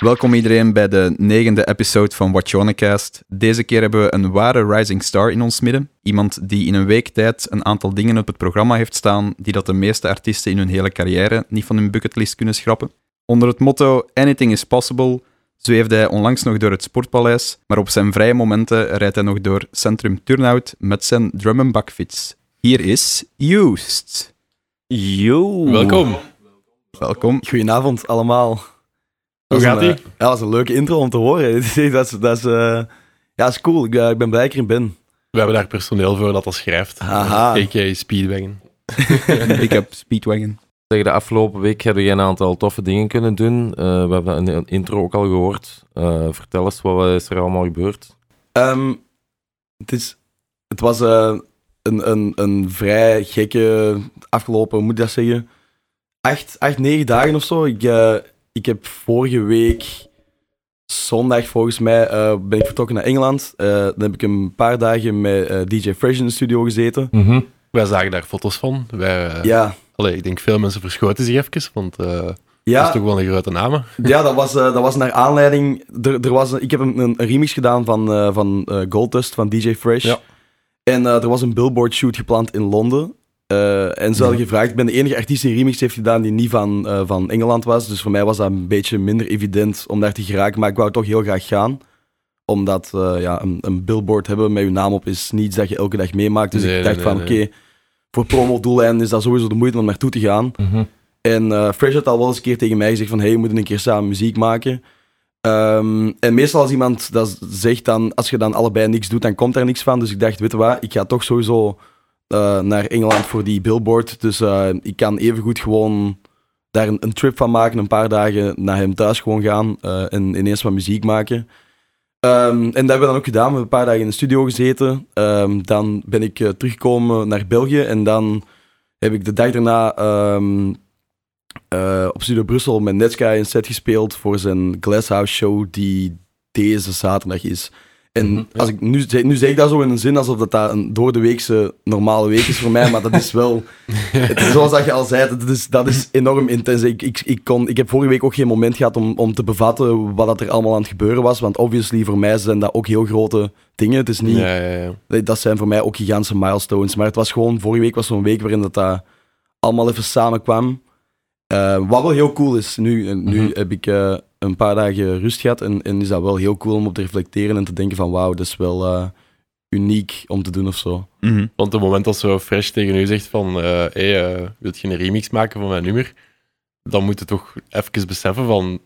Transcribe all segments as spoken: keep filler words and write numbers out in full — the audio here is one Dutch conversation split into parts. Welkom iedereen bij de negende episode van What You On a Cast. Deze keer hebben we een ware rising star in ons midden. Iemand die in een week tijd een aantal dingen op het programma heeft staan die dat de meeste artiesten in hun hele carrière niet van hun bucketlist kunnen schrappen. Onder het motto Anything is Possible zweefde hij onlangs nog door het Sportpaleis, maar op zijn vrije momenten rijdt hij nog door Centrum Turnhout met zijn drum and bakfiets. Hier is Joost. Yo. Welkom. Welkom. Goedenavond allemaal. Hoe gaat die? Ja, dat was een leuke intro om te horen. dat is, dat is, uh, ja, dat is cool. Ik, uh, ik ben blij dat ik erin ben. We hebben daar personeel voor dat dat schrijft. A K A Speedwagon. Ik heb Speedwagon. De afgelopen week hebben we een aantal toffe dingen kunnen doen. Uh, we hebben een, een intro ook al gehoord. Uh, vertel eens, wat is er allemaal gebeurd? Um, het, is, het was uh, een, een, een vrij gekke afgelopen, moet ik dat zeggen, acht, acht negen dagen of zo. Ik... Uh, Ik heb vorige week, zondag volgens mij, uh, ben ik vertrokken naar Engeland. Uh, dan heb ik een paar dagen met uh, D J Fresh in de studio gezeten. Mm-hmm. Wij zagen daar foto's van. Wij, uh, ja. Allee, ik denk veel mensen verschoten zich even, want uh, ja. Dat is toch wel een grote naam. Ja, dat was, uh, dat was naar aanleiding... Er, er was een, ik heb een, een remix gedaan van, uh, van uh, Gold Dust, van D J Fresh. Ja. En uh, er was een billboard shoot gepland in Londen. Uh, en ze hadden gevraagd, ik ben de enige artiest die een remix heeft gedaan die niet van, uh, van Engeland was. Dus voor mij was dat een beetje minder evident om daar te geraken. Maar ik wou toch heel graag gaan. Omdat uh, ja, een, een billboard hebben met je naam op is niets dat je elke dag meemaakt. Dus nee, ik dacht nee, van nee. oké, okay, voor promo-doeleinden is dat sowieso de moeite om naartoe te gaan. Mm-hmm. En uh, Fresh had al wel eens een keer tegen mij gezegd van hey, we moeten een keer samen muziek maken. Um, en meestal als iemand dat zegt, dan, als je dan allebei niks doet, dan komt daar niks van. Dus ik dacht, weet je wat, ik ga toch sowieso... Uh, naar Engeland voor die billboard. Dus uh, ik kan evengoed gewoon daar een, een trip van maken, een paar dagen naar hem thuis gewoon gaan uh, en ineens wat muziek maken. Um, en dat hebben we dan ook gedaan. We hebben een paar dagen in de studio gezeten. Um, dan ben ik uh, teruggekomen naar België en dan heb ik de dag daarna um, uh, op Studio Brussel met Netsky een set gespeeld voor zijn Glasshouse show die deze zaterdag is. En als ik nu, nu zeg ik dat zo in een zin alsof dat, dat een door de weekse normale week is voor mij, maar dat is wel, het, zoals dat je al zei, het is, dat is enorm intens. Ik, ik, ik, kon, ik heb vorige week ook geen moment gehad om, om te bevatten wat dat er allemaal aan het gebeuren was, want obviously voor mij zijn dat ook heel grote dingen. Het is niet, ja, ja, ja. Dat zijn voor mij ook gigantische milestones, maar het was gewoon, vorige week was zo'n week waarin dat, dat allemaal even samenkwam. Uh, wat wel heel cool is, nu, nu mm-hmm. heb ik uh, een paar dagen rust gehad en, en is dat wel heel cool om op te reflecteren en te denken van wauw, dat is wel uh, uniek om te doen of zo. Mm-hmm. Want op het moment dat zo Fresh tegen u zegt van hé, uh, hey, uh, wil je een remix maken van mijn nummer, dan moet je toch even beseffen van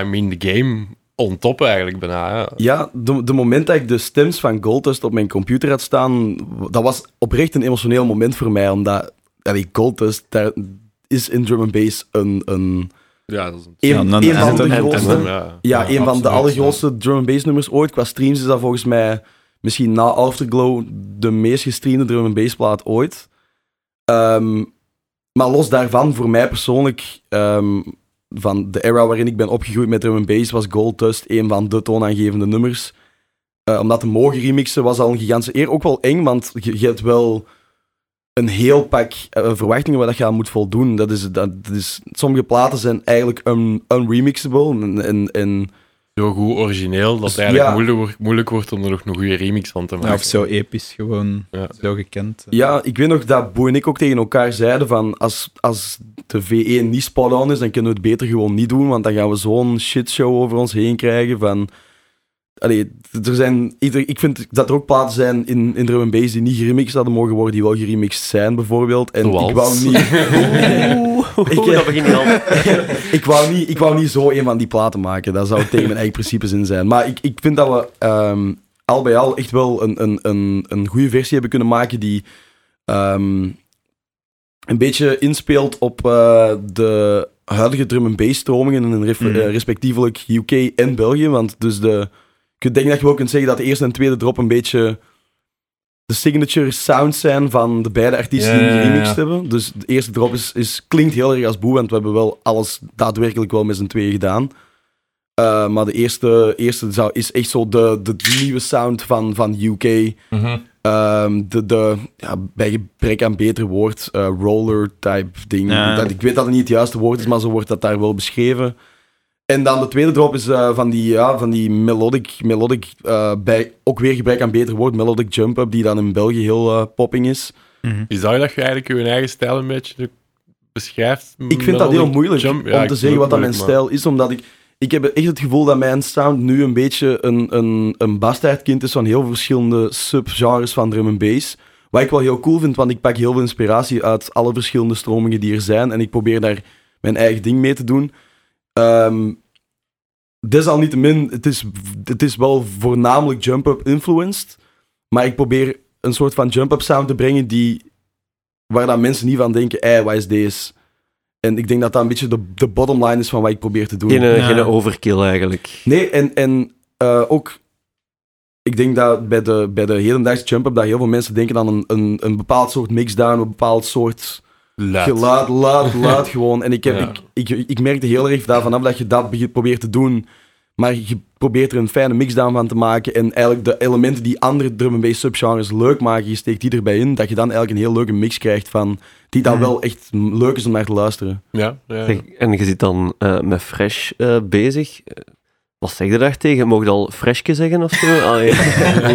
I'm in the game on top eigenlijk bijna. Ja, ja de, de moment dat ik de stems van Gold Dust op mijn computer had staan, dat was oprecht een emotioneel moment voor mij, omdat allee, Gold Dust... Daar, is in drum and bass een, een, ja, dat is een, een, ja, een, een van de grootste, ja, ja, ja, een van de allergrootste drum and bass nummers ooit. Qua streams is dat volgens mij misschien na Afterglow de meest gestreamde drum and bass plaat ooit. Um, maar los daarvan, voor mij persoonlijk, um, van de era waarin ik ben opgegroeid met drum and bass, was Gold Dust een van de toonaangevende nummers. Uh, omdat te mogen remixen was al een gigantische eer. Ook wel eng, want je, je hebt wel... een heel pak uh, verwachtingen waar je aan moet voldoen. Dat is, dat, dat is, sommige platen zijn eigenlijk un, unremixable. En, en, en... Zo goed origineel dat het eigenlijk ja. moeilijk, moeilijk wordt om er nog een goede remix van te maken. Ja, of zo episch, gewoon ja. zo gekend. Ja, ik weet nog dat Bou en ik ook tegen elkaar zeiden van als, als de V één niet spot-on is, dan kunnen we het beter gewoon niet doen, want dan gaan we zo'n shitshow over ons heen krijgen van... Allee, er zijn, ik vind dat er ook platen zijn in, in drum and bass die niet geremixed hadden mogen worden, die wel geremixed zijn, bijvoorbeeld. En Wals. Ik wou niet... Ik wou niet zo een van die platen maken. Dat zou tegen mijn eigen principes in zijn. Maar ik, ik vind dat we um, al bij al echt wel een, een, een, een goede versie hebben kunnen maken die um, een beetje inspeelt op uh, de huidige drum and bass stromingen in ref- mm. respectievelijk U K en België. Want dus de... Ik denk dat je wel kunt zeggen dat de eerste en tweede drop een beetje de signature sounds zijn van de beide artiesten yeah, die die remixed yeah, yeah. hebben. Dus de eerste drop is, is, klinkt heel erg als Bou, want we hebben wel alles daadwerkelijk wel met z'n tweeën gedaan. Uh, maar de eerste, eerste zou, is echt zo de, de nieuwe sound van, van U K. Mm-hmm. Um, de, de ja, bij gebrek aan beter woord, uh, roller-type ding. Yeah. Dat, ik weet dat het niet het juiste woord is, maar zo wordt dat daar wel beschreven. En dan de tweede drop is uh, van die, ja, van die melodic, melodic uh, bij, ook weer gebrek aan beter woord, melodic jump-up, die dan in België heel uh, popping is. Mm-hmm. Is dat dat je eigenlijk je eigen stijl een beetje beschrijft? Ik vind dat heel moeilijk jump, ja, om te zeggen wat dat mijn stijl is, omdat ik... Ik heb echt het gevoel dat mijn sound nu een beetje een, een, een bastaardkind is van heel verschillende subgenres van drum en bass. Wat ik wel heel cool vind, want ik pak heel veel inspiratie uit alle verschillende stromingen die er zijn en ik probeer daar mijn eigen ding mee te doen. Um, desalniettemin, het is, het is wel voornamelijk jump-up influenced, maar ik probeer een soort van jump-up sound te brengen die, waar dan mensen niet van denken, hey, wat is deze? En ik denk dat dat een beetje de, de bottom line is van wat ik probeer te doen. Geen, ja. geen overkill eigenlijk. Nee, en, en uh, ook... Ik denk dat bij de, bij de hedendaagse jump-up dat heel veel mensen denken aan een, een, een bepaald soort mixdown, een bepaald soort luid. geluid, luid, luid gewoon. En ik, heb, ja. ik, ik, ik merkte heel erg dat vanaf dat je dat probeert te doen, maar je probeert er een fijne mixdown van te maken en eigenlijk de elementen die andere drum en bass subgenres leuk maken, je steekt die erbij in, dat je dan eigenlijk een heel leuke mix krijgt van die dan wel echt leuk is om naar te luisteren. Ja, ja, ja. Zeg, en je zit dan uh, met Fresh uh, bezig. Wat zeg je daar tegen? Mocht je al Freshke zeggen of zo? Allee,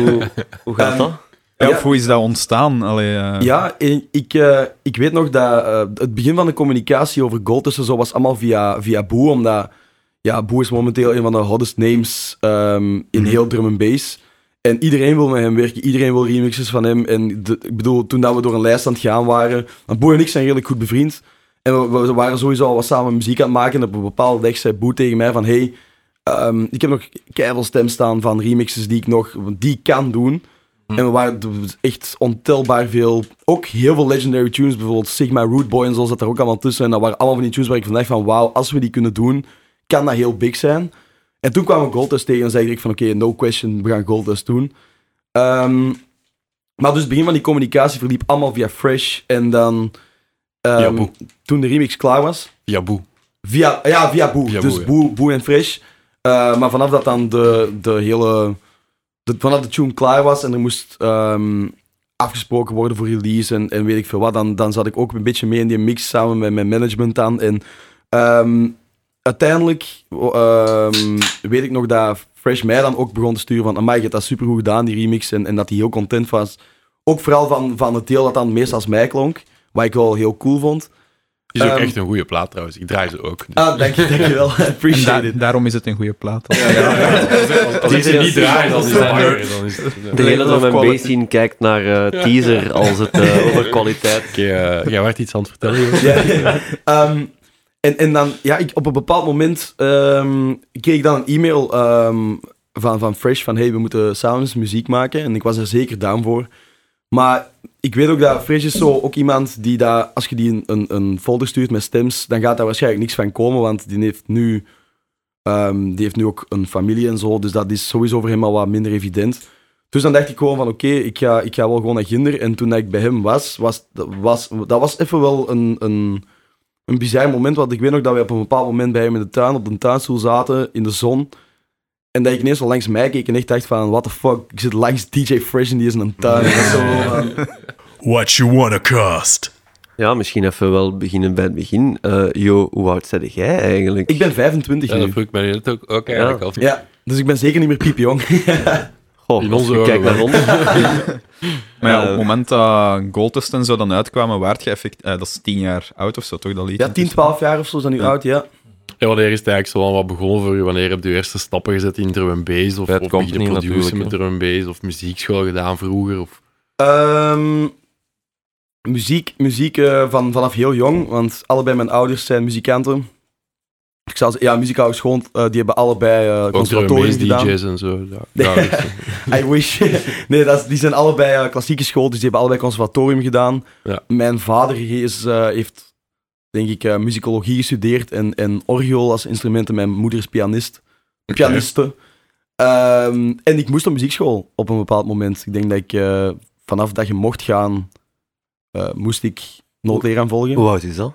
hoe, hoe gaat um, dat? Ja, of hoe is dat ontstaan? Allee, uh... Ja, ik, uh, ik weet nog dat uh, het begin van de communicatie over Gold Dust en zo was allemaal via, via Bou, omdat... Ja, Bou is momenteel een van de hottest names um, in heel drum en bass. En iedereen wil met hem werken, iedereen wil remixes van hem. En de, ik bedoel, toen dat we door een lijst aan het gaan waren... Want Bou en ik zijn redelijk goed bevriend. En we, we waren sowieso al wat samen muziek aan het maken. En op een bepaalde dag zei Bou tegen mij van... Hey, um, ik heb nog keiveel stem staan van remixes die ik nog... Die kan doen. En we waren echt ontelbaar veel... Ook heel veel legendary tunes, bijvoorbeeld Sigma, Root Boy en zo zat er ook allemaal tussen. En dat waren allemaal van die tunes waar ik van dacht van... Wauw, als we die kunnen doen... kan dat heel big zijn. En toen kwam ik Gold Dust tegen en zei ik van oké, okay, no question, we gaan Gold Dust doen. Um, maar dus het begin van die communicatie verliep allemaal via Fresh en dan... Um, toen de remix klaar was... Via Bou. Via, ja, via Bou. Via dus Bou, ja. Bou, Bou en Fresh. Uh, maar vanaf dat dan de, de hele... De, vanaf de tune klaar was en er moest um, afgesproken worden voor release en, en weet ik veel wat, dan, dan zat ik ook een beetje mee in die mix samen met mijn management aan en... Um, Uiteindelijk uh, weet ik nog dat Fresh mij dan ook begon te sturen van amai, je hebt dat supergoed gedaan, die remix, en, en dat hij heel content was. Ook vooral van, van het deel dat dan meest als mij klonk, wat ik wel heel cool vond. Het is um, ook echt een goede plaat trouwens, ik draai ze ook. Dus. Ah, dank je, dank je wel, appreciate da- it. Daarom is het een goede plaat. Ja, ja, ja. Als je ze niet draait, dan is het ja. De hele dat mijn bassin kijkt naar uh, teaser ja. als het uh, over kwaliteit. Okay, uh, jij werd iets aan het vertellen. Ja, ja. Um, En, en dan, ja, ik, op een bepaald moment um, kreeg ik dan een e-mail um, van, van Fresh van hey, we moeten samen muziek maken. En ik was er zeker down voor. Maar ik weet ook dat Fresh is zo ook iemand die dat, als je die een, een, een folder stuurt met stems, dan gaat daar waarschijnlijk niks van komen, want die heeft nu, um, die heeft nu ook een familie en zo. Dus dat is sowieso voor hem al wat minder evident. Dus dan dacht ik gewoon van oké, okay, ik, ga, ik ga wel gewoon naar Ginder. En toen dat ik bij hem was, was, was dat was even wel een... een Een bizar moment, want ik weet nog dat we op een bepaald moment bij hem in de tuin, op de tuinstoel zaten, in de zon. En dat ik ineens al langs mij keek en echt dacht van, what the fuck, ik zit langs D J Fresh en die is in een tuin. Zo, uh... What You On a Cast. Ja, misschien even wel beginnen bij het begin. Uh, yo, hoe oud ben jij eigenlijk? Ik ben vijfentwintig ja, nu. Dat vroeg ik bij jullie ook, ook eigenlijk ja. altijd. Ja, dus ik ben zeker niet meer piepjong. Goh, in onze kijk naar onder. Maar ja, op het moment dat Gold Dust en zo dan uitkwamen, waard je effect... Eh, dat is tien jaar oud of zo, toch? Dat ja, tien, twaalf jaar of zo is dat nu ja. oud, ja. En wanneer is het eigenlijk zo wat begonnen voor je? Wanneer heb je eerste stappen gezet in drum en bass? Of, of begin je produceren met drum en bass? Of muziekschool gedaan vroeger? Of... Um, muziek muziek uh, van, vanaf heel jong, want allebei mijn ouders zijn muzikanten. Ik zou zeggen, ja, muziekhouders gewoon, uh, die hebben allebei uh, conservatoriums gedaan. D J's en zo. Ja, nee, I wish. Nee, dat is, die zijn allebei uh, klassieke school, dus die hebben allebei conservatorium gedaan. Ja. Mijn vader is, uh, heeft, denk ik, uh, muzikologie gestudeerd en, en orgel als instrumenten. Mijn moeder is pianist. Pianiste. Okay. Um, en ik moest op muziekschool op een bepaald moment. Ik denk dat ik uh, vanaf dat je mocht gaan, uh, moest ik noodleer gaan volgen. Hoe oud is dat?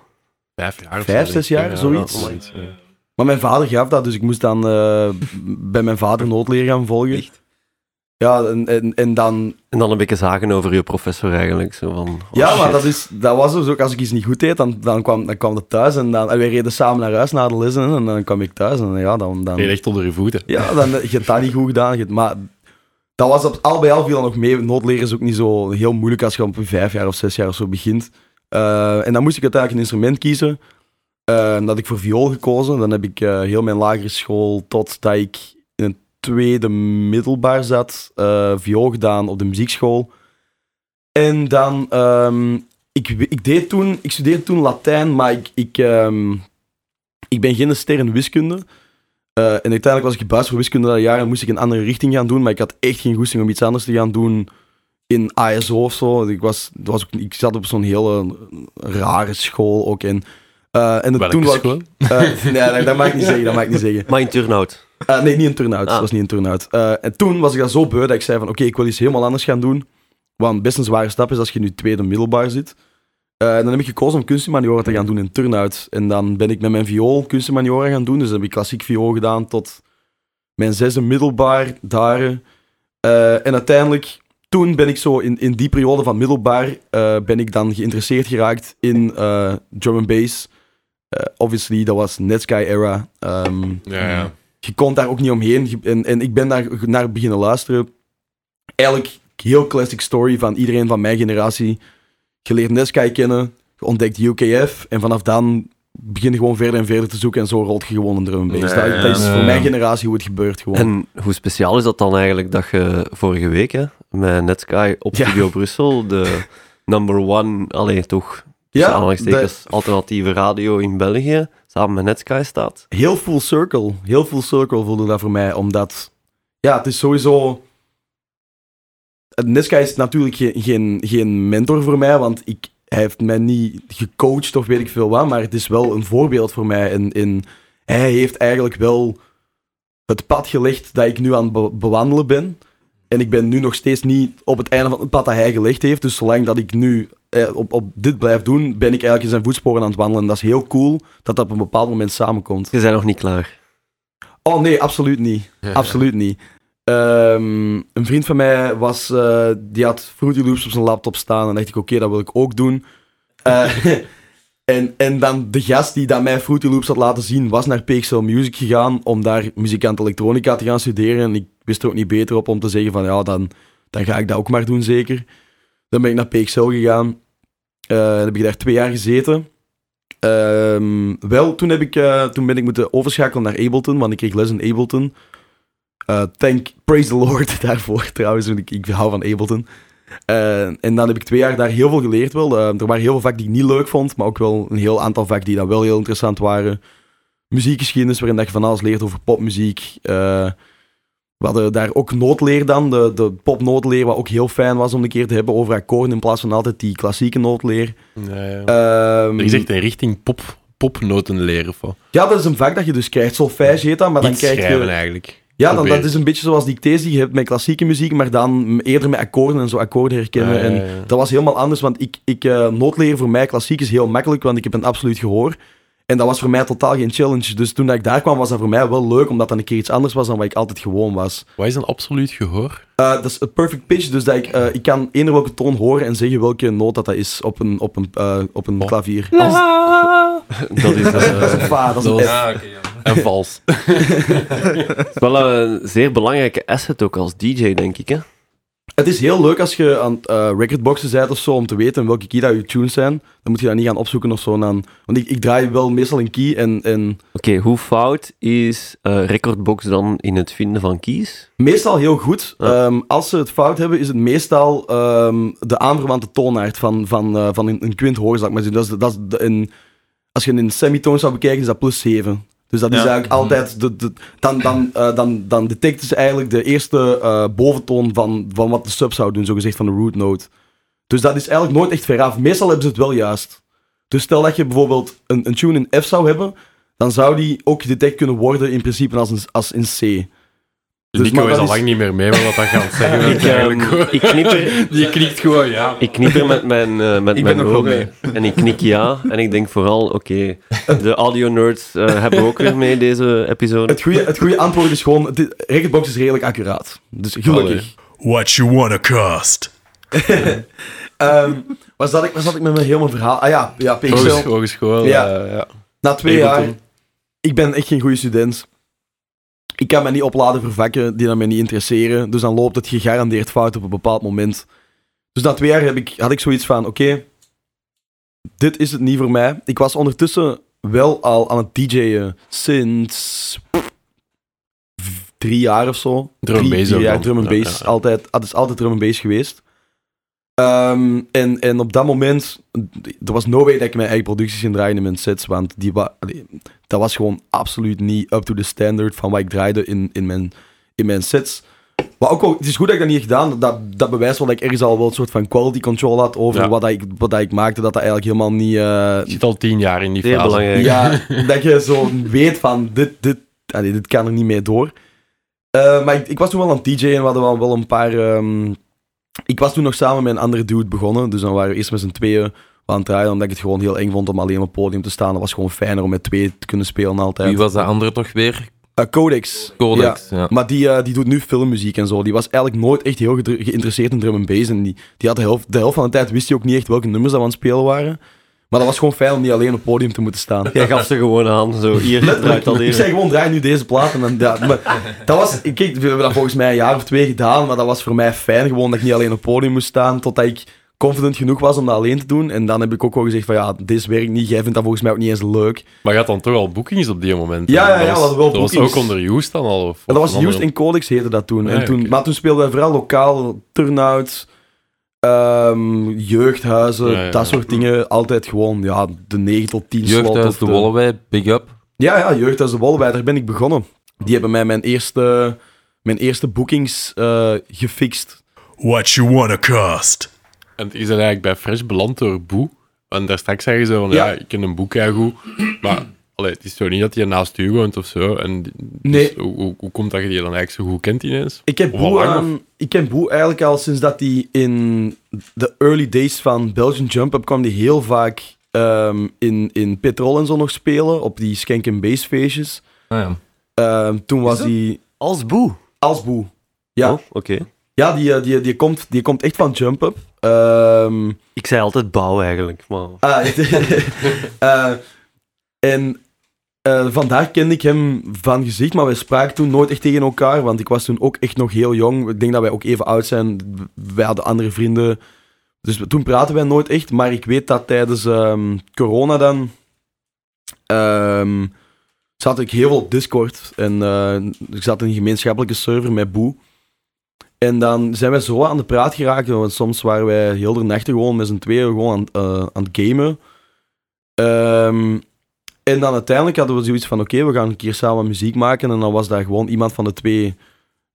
Vijf jaar of Vijf, zes jaar, ja, zoiets. Ja, ja. Maar mijn vader gaf dat, dus ik moest dan uh, bij mijn vader noodleer gaan volgen. Echt? Ja, en, en, en dan... En dan een beetje zagen over je professor eigenlijk. Zo van, oh ja, maar dat, is, dat was dus ook, als ik iets niet goed deed, dan, dan, kwam, dan kwam dat thuis en, dan, en wij reden samen naar huis na de lessen en dan kwam ik thuis en ja, dan... dan je echt onder je voeten. Ja, dan, je hebt dat niet goed gedaan, je, maar dat was op, al bij al viel dan nog mee. Noodleren is ook niet zo heel moeilijk als je op vijf jaar of zes jaar of zo begint. Uh, en dan moest ik uiteindelijk een instrument kiezen. Uh, dat had ik voor viool gekozen. Dan heb ik uh, heel mijn lagere school totdat ik in een tweede middelbaar zat, uh, viool gedaan op de muziekschool. En dan, um, ik, ik deed toen, ik studeerde toen Latijn, maar ik, ik, um, ik ben geen ster in wiskunde. Uh, en uiteindelijk was ik gebuist voor wiskunde dat jaar en moest ik een andere richting gaan doen, maar ik had echt geen goesting om iets anders te gaan doen in A S O of zo. Ik, was, was ook, ik zat op zo'n hele rare school ook in. Uh, en welke school? Ik, uh, nee, dat, dat mag ik niet zeggen, dat mag ik niet zeggen. Maar in Turnhout? Uh, nee, niet in Turnhout. Ah. Dat was niet in Turnhout. Uh, en toen was ik dat zo beu dat ik zei van oké, okay, ik wil iets helemaal anders gaan doen. Want best een zware stap is als je nu tweede middelbaar zit. Uh, en dan heb ik gekozen om kunstmaniora te gaan doen in Turnhout. En dan ben ik met mijn viool kunstmaniora gaan doen. Dus dan heb ik klassiek viool gedaan tot mijn zesde middelbaar daar. Uh, en uiteindelijk, toen ben ik zo in, in die periode van middelbaar, uh, ben ik dan geïnteresseerd geraakt in uh, drum and bass. Uh, obviously, dat was Netsky era. Um, ja, ja. Je kon daar ook niet omheen. Je, en, en ik ben daar naar beginnen luisteren. Eigenlijk heel classic story van iedereen van mijn generatie. Je leert Netsky kennen, je ontdekt U K F en vanaf dan begin je gewoon verder en verder te zoeken en zo rolt je gewoon een drum and bass. Nee, dat, dat is nee. voor mijn generatie hoe het gebeurt gewoon. En hoe speciaal is dat dan eigenlijk dat je vorige week hè, met Netsky op ja. Studio Brussel de number one, allee toch... Ja, de... alternatieve radio in België, samen met Netsky staat. Heel full circle. Heel full circle voelde dat voor mij, omdat... Ja, het is sowieso... Netsky is natuurlijk geen, geen, geen mentor voor mij, want ik, hij heeft mij niet gecoacht of weet ik veel wat, maar het is wel een voorbeeld voor mij. En, en hij heeft eigenlijk wel het pad gelegd dat ik nu aan het be- bewandelen ben. En ik ben nu nog steeds niet op het einde van het pad dat hij gelegd heeft, dus zolang dat ik nu... Op, op dit blijf doen, ben ik eigenlijk in zijn voetsporen aan het wandelen. Dat is heel cool dat dat op een bepaald moment samenkomt. Je bent nog niet klaar. Oh nee, absoluut niet. Absoluut niet. Um, een vriend van mij was, uh, die had Fruity Loops op zijn laptop staan en dacht ik, oké, okay, dat wil ik ook doen. Uh, en, en dan de gast die dat mij Fruity Loops had laten zien, was naar P X L Music gegaan om daar muzikant elektronica te gaan studeren. En ik wist er ook niet beter op om te zeggen van, ja, dan, dan ga ik dat ook maar doen zeker. Dan ben ik naar P X L gegaan. Uh, heb ik daar twee jaar gezeten. Uh, wel, toen, heb ik, uh, toen ben ik moeten overschakelen naar Ableton, want ik kreeg les in Ableton. Uh, thank, praise the Lord daarvoor trouwens, want ik, ik hou van Ableton. Uh, en dan heb ik twee jaar daar heel veel geleerd wel. Uh, er waren heel veel vakken die ik niet leuk vond, maar ook wel een heel aantal vakken die dan wel heel interessant waren. Muziekgeschiedenis, waarin dat je van alles leert over popmuziek. Uh, We hadden daar ook noodleer dan, de, de popnoodleer, wat ook heel fijn was om een keer te hebben over akkoorden in plaats van altijd die klassieke noodleer. Nee, ja. um, er is echt een richting pop, popnotenleer of wat? Ja, dat is een vak dat je dus krijgt. Solfège heet dat, maar dan krijg je... eigenlijk. Ja, dan, dat is een beetje zoals dictées die je hebt met klassieke muziek, maar dan eerder met akkoorden en zo akkoorden herkennen. Ja, ja, ja. En dat was helemaal anders, want ik, ik uh, noodleer voor mij klassiek is heel makkelijk, want ik heb een absoluut gehoor. En dat was voor mij totaal geen challenge. Dus toen ik daar kwam, was dat voor mij wel leuk, omdat dat een keer iets anders was dan wat ik altijd gewoon was. Wat is dan absoluut gehoor? Uh, dat is een perfect pitch, dus dat ik, uh, ik kan eender welke toon horen en zeggen welke noot dat, dat is op een, op een, uh, op een oh. klavier. Als... Dat is, uh, dat is een fa, dat is een F. Ah, okay, ja. En vals. Het is wel een zeer belangrijke asset ook als D J, denk ik, hè? Het is heel leuk als je aan uh, recordboxen bent of zo om te weten welke key dat je tunes zijn. Dan moet je dat niet gaan opzoeken of zo. Dan, want ik, ik draai wel meestal een key en... en... Oké, okay, hoe fout is uh, recordbox dan in het vinden van keys? Meestal heel goed. Ah. Um, als ze het fout hebben, is het meestal um, de aanverwante toonaard van, van, uh, van een, een quint hoorzak. Maar dat is, dat is de, een, als je een semitoon zou bekijken, is dat plus zeven. Dus dat ja. is eigenlijk altijd... De, de, dan, dan, uh, dan, dan detecten ze eigenlijk de eerste uh, boventoon van, van wat de sub zou doen, zogezegd van de root note. Dus dat is eigenlijk nooit echt veraf. Meestal hebben ze het wel juist. Dus stel dat je bijvoorbeeld een, een tune in F zou hebben, dan zou die ook gedetect kunnen worden in principe als, een, als in C. Dus Nico is al lang is... niet meer mee met wat dat gaat zeggen. ik, um, ik knip er... Je knikt gewoon, ja. Ik knip er met mijn, uh, met ik mijn ben ogen. En ik knik ja. En ik denk vooral, oké, okay, de audio nerds uh, hebben ook weer mee deze episode. Het goede, het goede antwoord is gewoon, de Recordbox is redelijk accuraat. Dus gelukkig. What you on a cast. um, waar, zat ik, waar zat ik met mijn hele verhaal? Ah ja, ja P X L. Hogeschool. Ja. Uh, ja. Na twee Ableton. jaar, ik ben echt geen goede student. Ik kan me niet opladen voor vakken die dan mij niet interesseren. Dus dan loopt het gegarandeerd fout op een bepaald moment. Dus na twee jaar heb ik, had ik zoiets van, oké, okay, dit is het niet voor mij. Ik was ondertussen wel al aan het D J'en sinds drie jaar of zo. Drum en bass. Drie jaar drum en bass. Ja, ja. Altijd, het is altijd drum en bass geweest. Um, en, en op dat moment, er was no way dat ik mijn eigen producties ging draaien in mijn sets, want die wa- dat was gewoon absoluut niet up to the standard van wat ik draaide in, in, mijn, in mijn sets. Maar ook wel, het is goed dat ik dat niet heb gedaan, dat, dat bewijst wel dat ik ergens al wel een soort van quality control had over ja. wat, dat ik, wat dat ik maakte, dat dat eigenlijk helemaal niet... Uh, je zit al tien jaar in die fase. Ja, dat je zo weet van, dit, dit, allee, dit kan er niet mee door. Uh, maar ik, ik was toen wel aan het D J en we hadden wel een paar... Um, Ik was toen nog samen met een andere dude begonnen, dus dan waren we eerst met z'n tweeën aan het draaien, omdat ik het gewoon heel eng vond om alleen op het podium te staan. Dat was gewoon fijner om met twee te kunnen spelen altijd. Wie was de andere toch weer? Uh, Codex. Codex, ja. ja. Maar die, uh, die doet nu filmmuziek en zo. Die was eigenlijk nooit echt heel ge- geïnteresseerd in drum en bass. En die, die had de helft, de helft van de tijd wist hij ook niet echt welke nummers dat we aan het spelen waren. Maar dat was gewoon fijn om niet alleen op het podium te moeten staan. Jij gaf ze gewoon aan, zo. Hier, draait al even. Ik zei gewoon, draai nu deze plaat. En dan, ja, maar, dat was, kijk, we hebben dat volgens mij een jaar of twee gedaan, maar dat was voor mij fijn, gewoon dat ik niet alleen op het podium moest staan, totdat ik confident genoeg was om dat alleen te doen. En dan heb ik ook wel gezegd van, ja, dit werkt niet, jij vindt dat volgens mij ook niet eens leuk. Maar je had dan toch al boekings op die moment? Ja, ja, ja, ja, we hadden wel boekings. Dat was ook onder Joost dan al? Of, of dat was Joost en Codex heette dat toen. Nee, en toen okay. Maar toen speelden wij vooral lokaal, turn-out... Um, jeugdhuizen, ja, ja. dat soort dingen. Altijd gewoon, ja, de negen tot tien slot. Jeugdhuis de Wallenwei, big up. Ja, ja, Jeugdhuis de Wallenwei, daar ben ik begonnen. Die hebben mij mijn eerste, mijn eerste boekings uh, gefixt. What you on a cast. En je bent eigenlijk bij Fresh beland door Bou. En daar straks zeggen ze van, ja, ja ik ken een boek heel goed, maar... Allee, het is zo niet dat hij naast u woont of zo. En dus nee. hoe, hoe komt dat je die dan eigenlijk zo goed kent ineens? Ik ken Bou um, eigenlijk al sinds dat hij in de early days van Belgian Jump Up kwam, die heel vaak um, in, in Petrol en zo nog spelen, op die Skank en Bass feestjes. Ah ja. Um, toen is was hij... Als Bou? Als Bou, ja. Oh, oké. Okay. Ja, die, die, die, komt, die komt echt van Jump Up. Um, Ik zei altijd Bou eigenlijk, maar... Ah, uh, en... Uh, vandaar kende ik hem van gezicht, maar wij spraken toen nooit echt tegen elkaar, want ik was toen ook echt nog heel jong. Ik denk dat wij ook even oud zijn. Wij hadden andere vrienden. Dus toen praten wij nooit echt, maar ik weet dat tijdens um, corona dan um, zat ik heel veel op Discord. En uh, ik zat in een gemeenschappelijke server met Bou. En dan zijn wij zo aan de praat geraakt, want soms waren wij heel de nachten gewoon met z'n tweeën gewoon aan, uh, aan het gamen. Ehm... Um, En dan uiteindelijk hadden we zoiets van, oké, okay, we gaan een keer samen muziek maken. En dan was daar gewoon iemand van de twee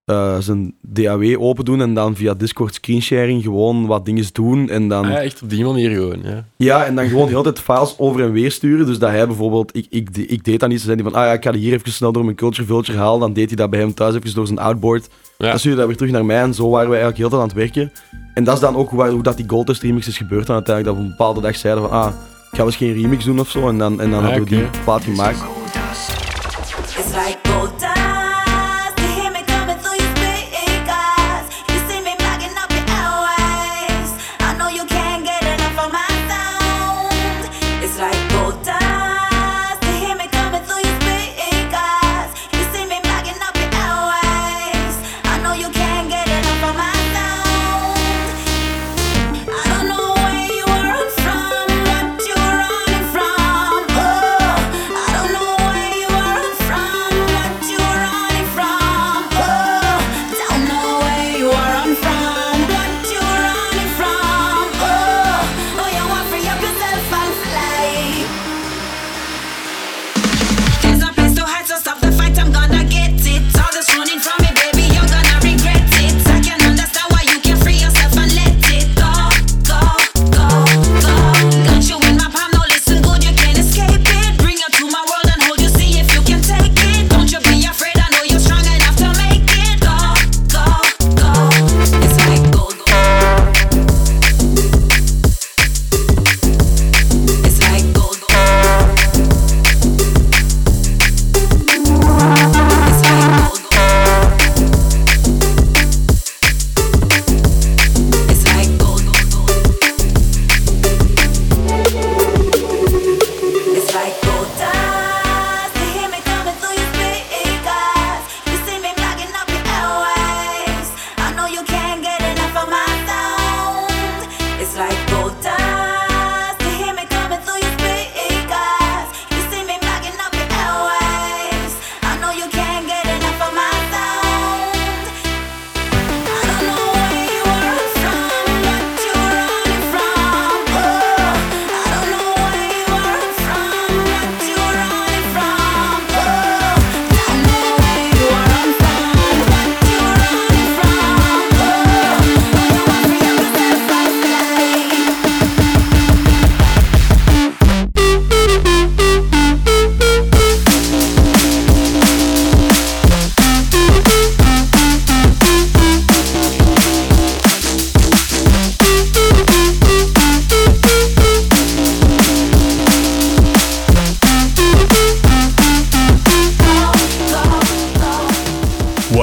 uh, zijn D A W open doen. En dan via Discord screensharing gewoon wat dinges doen. En dan... ah ja, echt op die manier gewoon, ja. Ja, en dan gewoon heel de tijd files over en weer sturen. Dus dat hij bijvoorbeeld, ik, ik, ik deed dan iets. Ze zeiden van, ah ja, ik ga die hier even snel door mijn culture vulture halen. Dan deed hij dat bij hem thuis even door zijn outboard. Ja. Dan stuurde dat weer terug naar mij. En zo waren we eigenlijk heel de tijd aan het werken. En dat is dan ook hoe, hoe dat die Gold Dust remix is gebeurd. Dan uiteindelijk dat we op een bepaalde dag zeiden van, ah... ik ga eens geen remix doen of zo en dan, en dan ja, hadden we okay. die plaat gemaakt.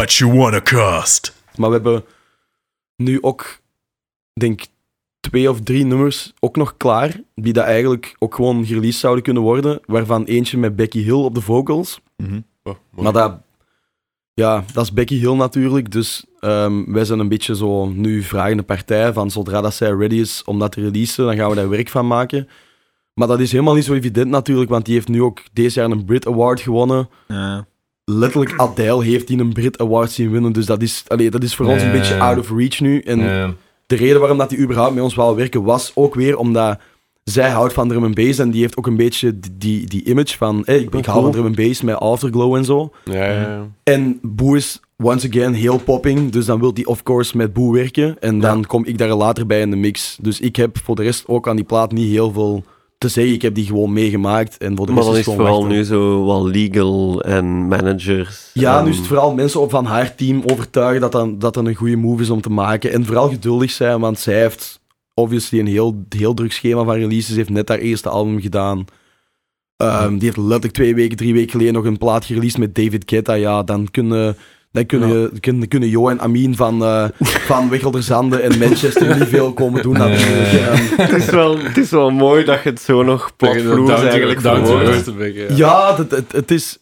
What You On a Cast. Maar we hebben nu ook, denk ik, twee of drie nummers ook nog klaar, die dat eigenlijk ook gewoon gereleased zouden kunnen worden, waarvan eentje met Becky Hill op de vocals. Mm-hmm. Oh, maar dat, ja, dat is Becky Hill natuurlijk, dus um, wij zijn een beetje zo nu vragende partij van zodra dat zij ready is om dat te releasen, dan gaan we daar werk van maken. Maar dat is helemaal niet zo evident natuurlijk, want die heeft nu ook deze jaar een Brit Award gewonnen. Ja. Letterlijk Adele heeft die een Brit Award zien winnen, dus dat is, allee, dat is voor nee. ons een beetje out of reach nu. En nee. de reden waarom dat die überhaupt met ons wou werken was ook weer omdat zij houdt van drum en bass en die heeft ook een beetje die, die image van hey, ik, ik hou van drum en bass met Afterglow en zo. Ja, ja, ja. En Bou is once again heel popping, dus dan wil die of course met Bou werken en dan ja. kom ik daar later bij in de mix. Dus ik heb voor de rest ook aan die plaat niet heel veel te zeggen, ik heb die gewoon meegemaakt. En voor de maar dan is het, het vooral wachten. Nu zo wel legal en managers. Ja, en... nu is het vooral mensen van haar team overtuigen dat dat, dat dat een goede move is om te maken. En vooral geduldig zijn, want zij heeft obviously een heel, heel druk schema van releases. Ze heeft net haar eerste album gedaan. Um, ja. Die heeft letterlijk twee weken, drie weken geleden nog een plaat gereleased met David Guetta. Ja, dan kunnen... Dan kunnen, ja. kunnen, kunnen Jo en Amin van, uh, van Wichelderzande en Manchester niet veel komen doen. Nee. Um, het, is wel, het is wel mooi dat je het zo nog platvloers eigenlijk verwoordt. Ja, ja het, het, het is,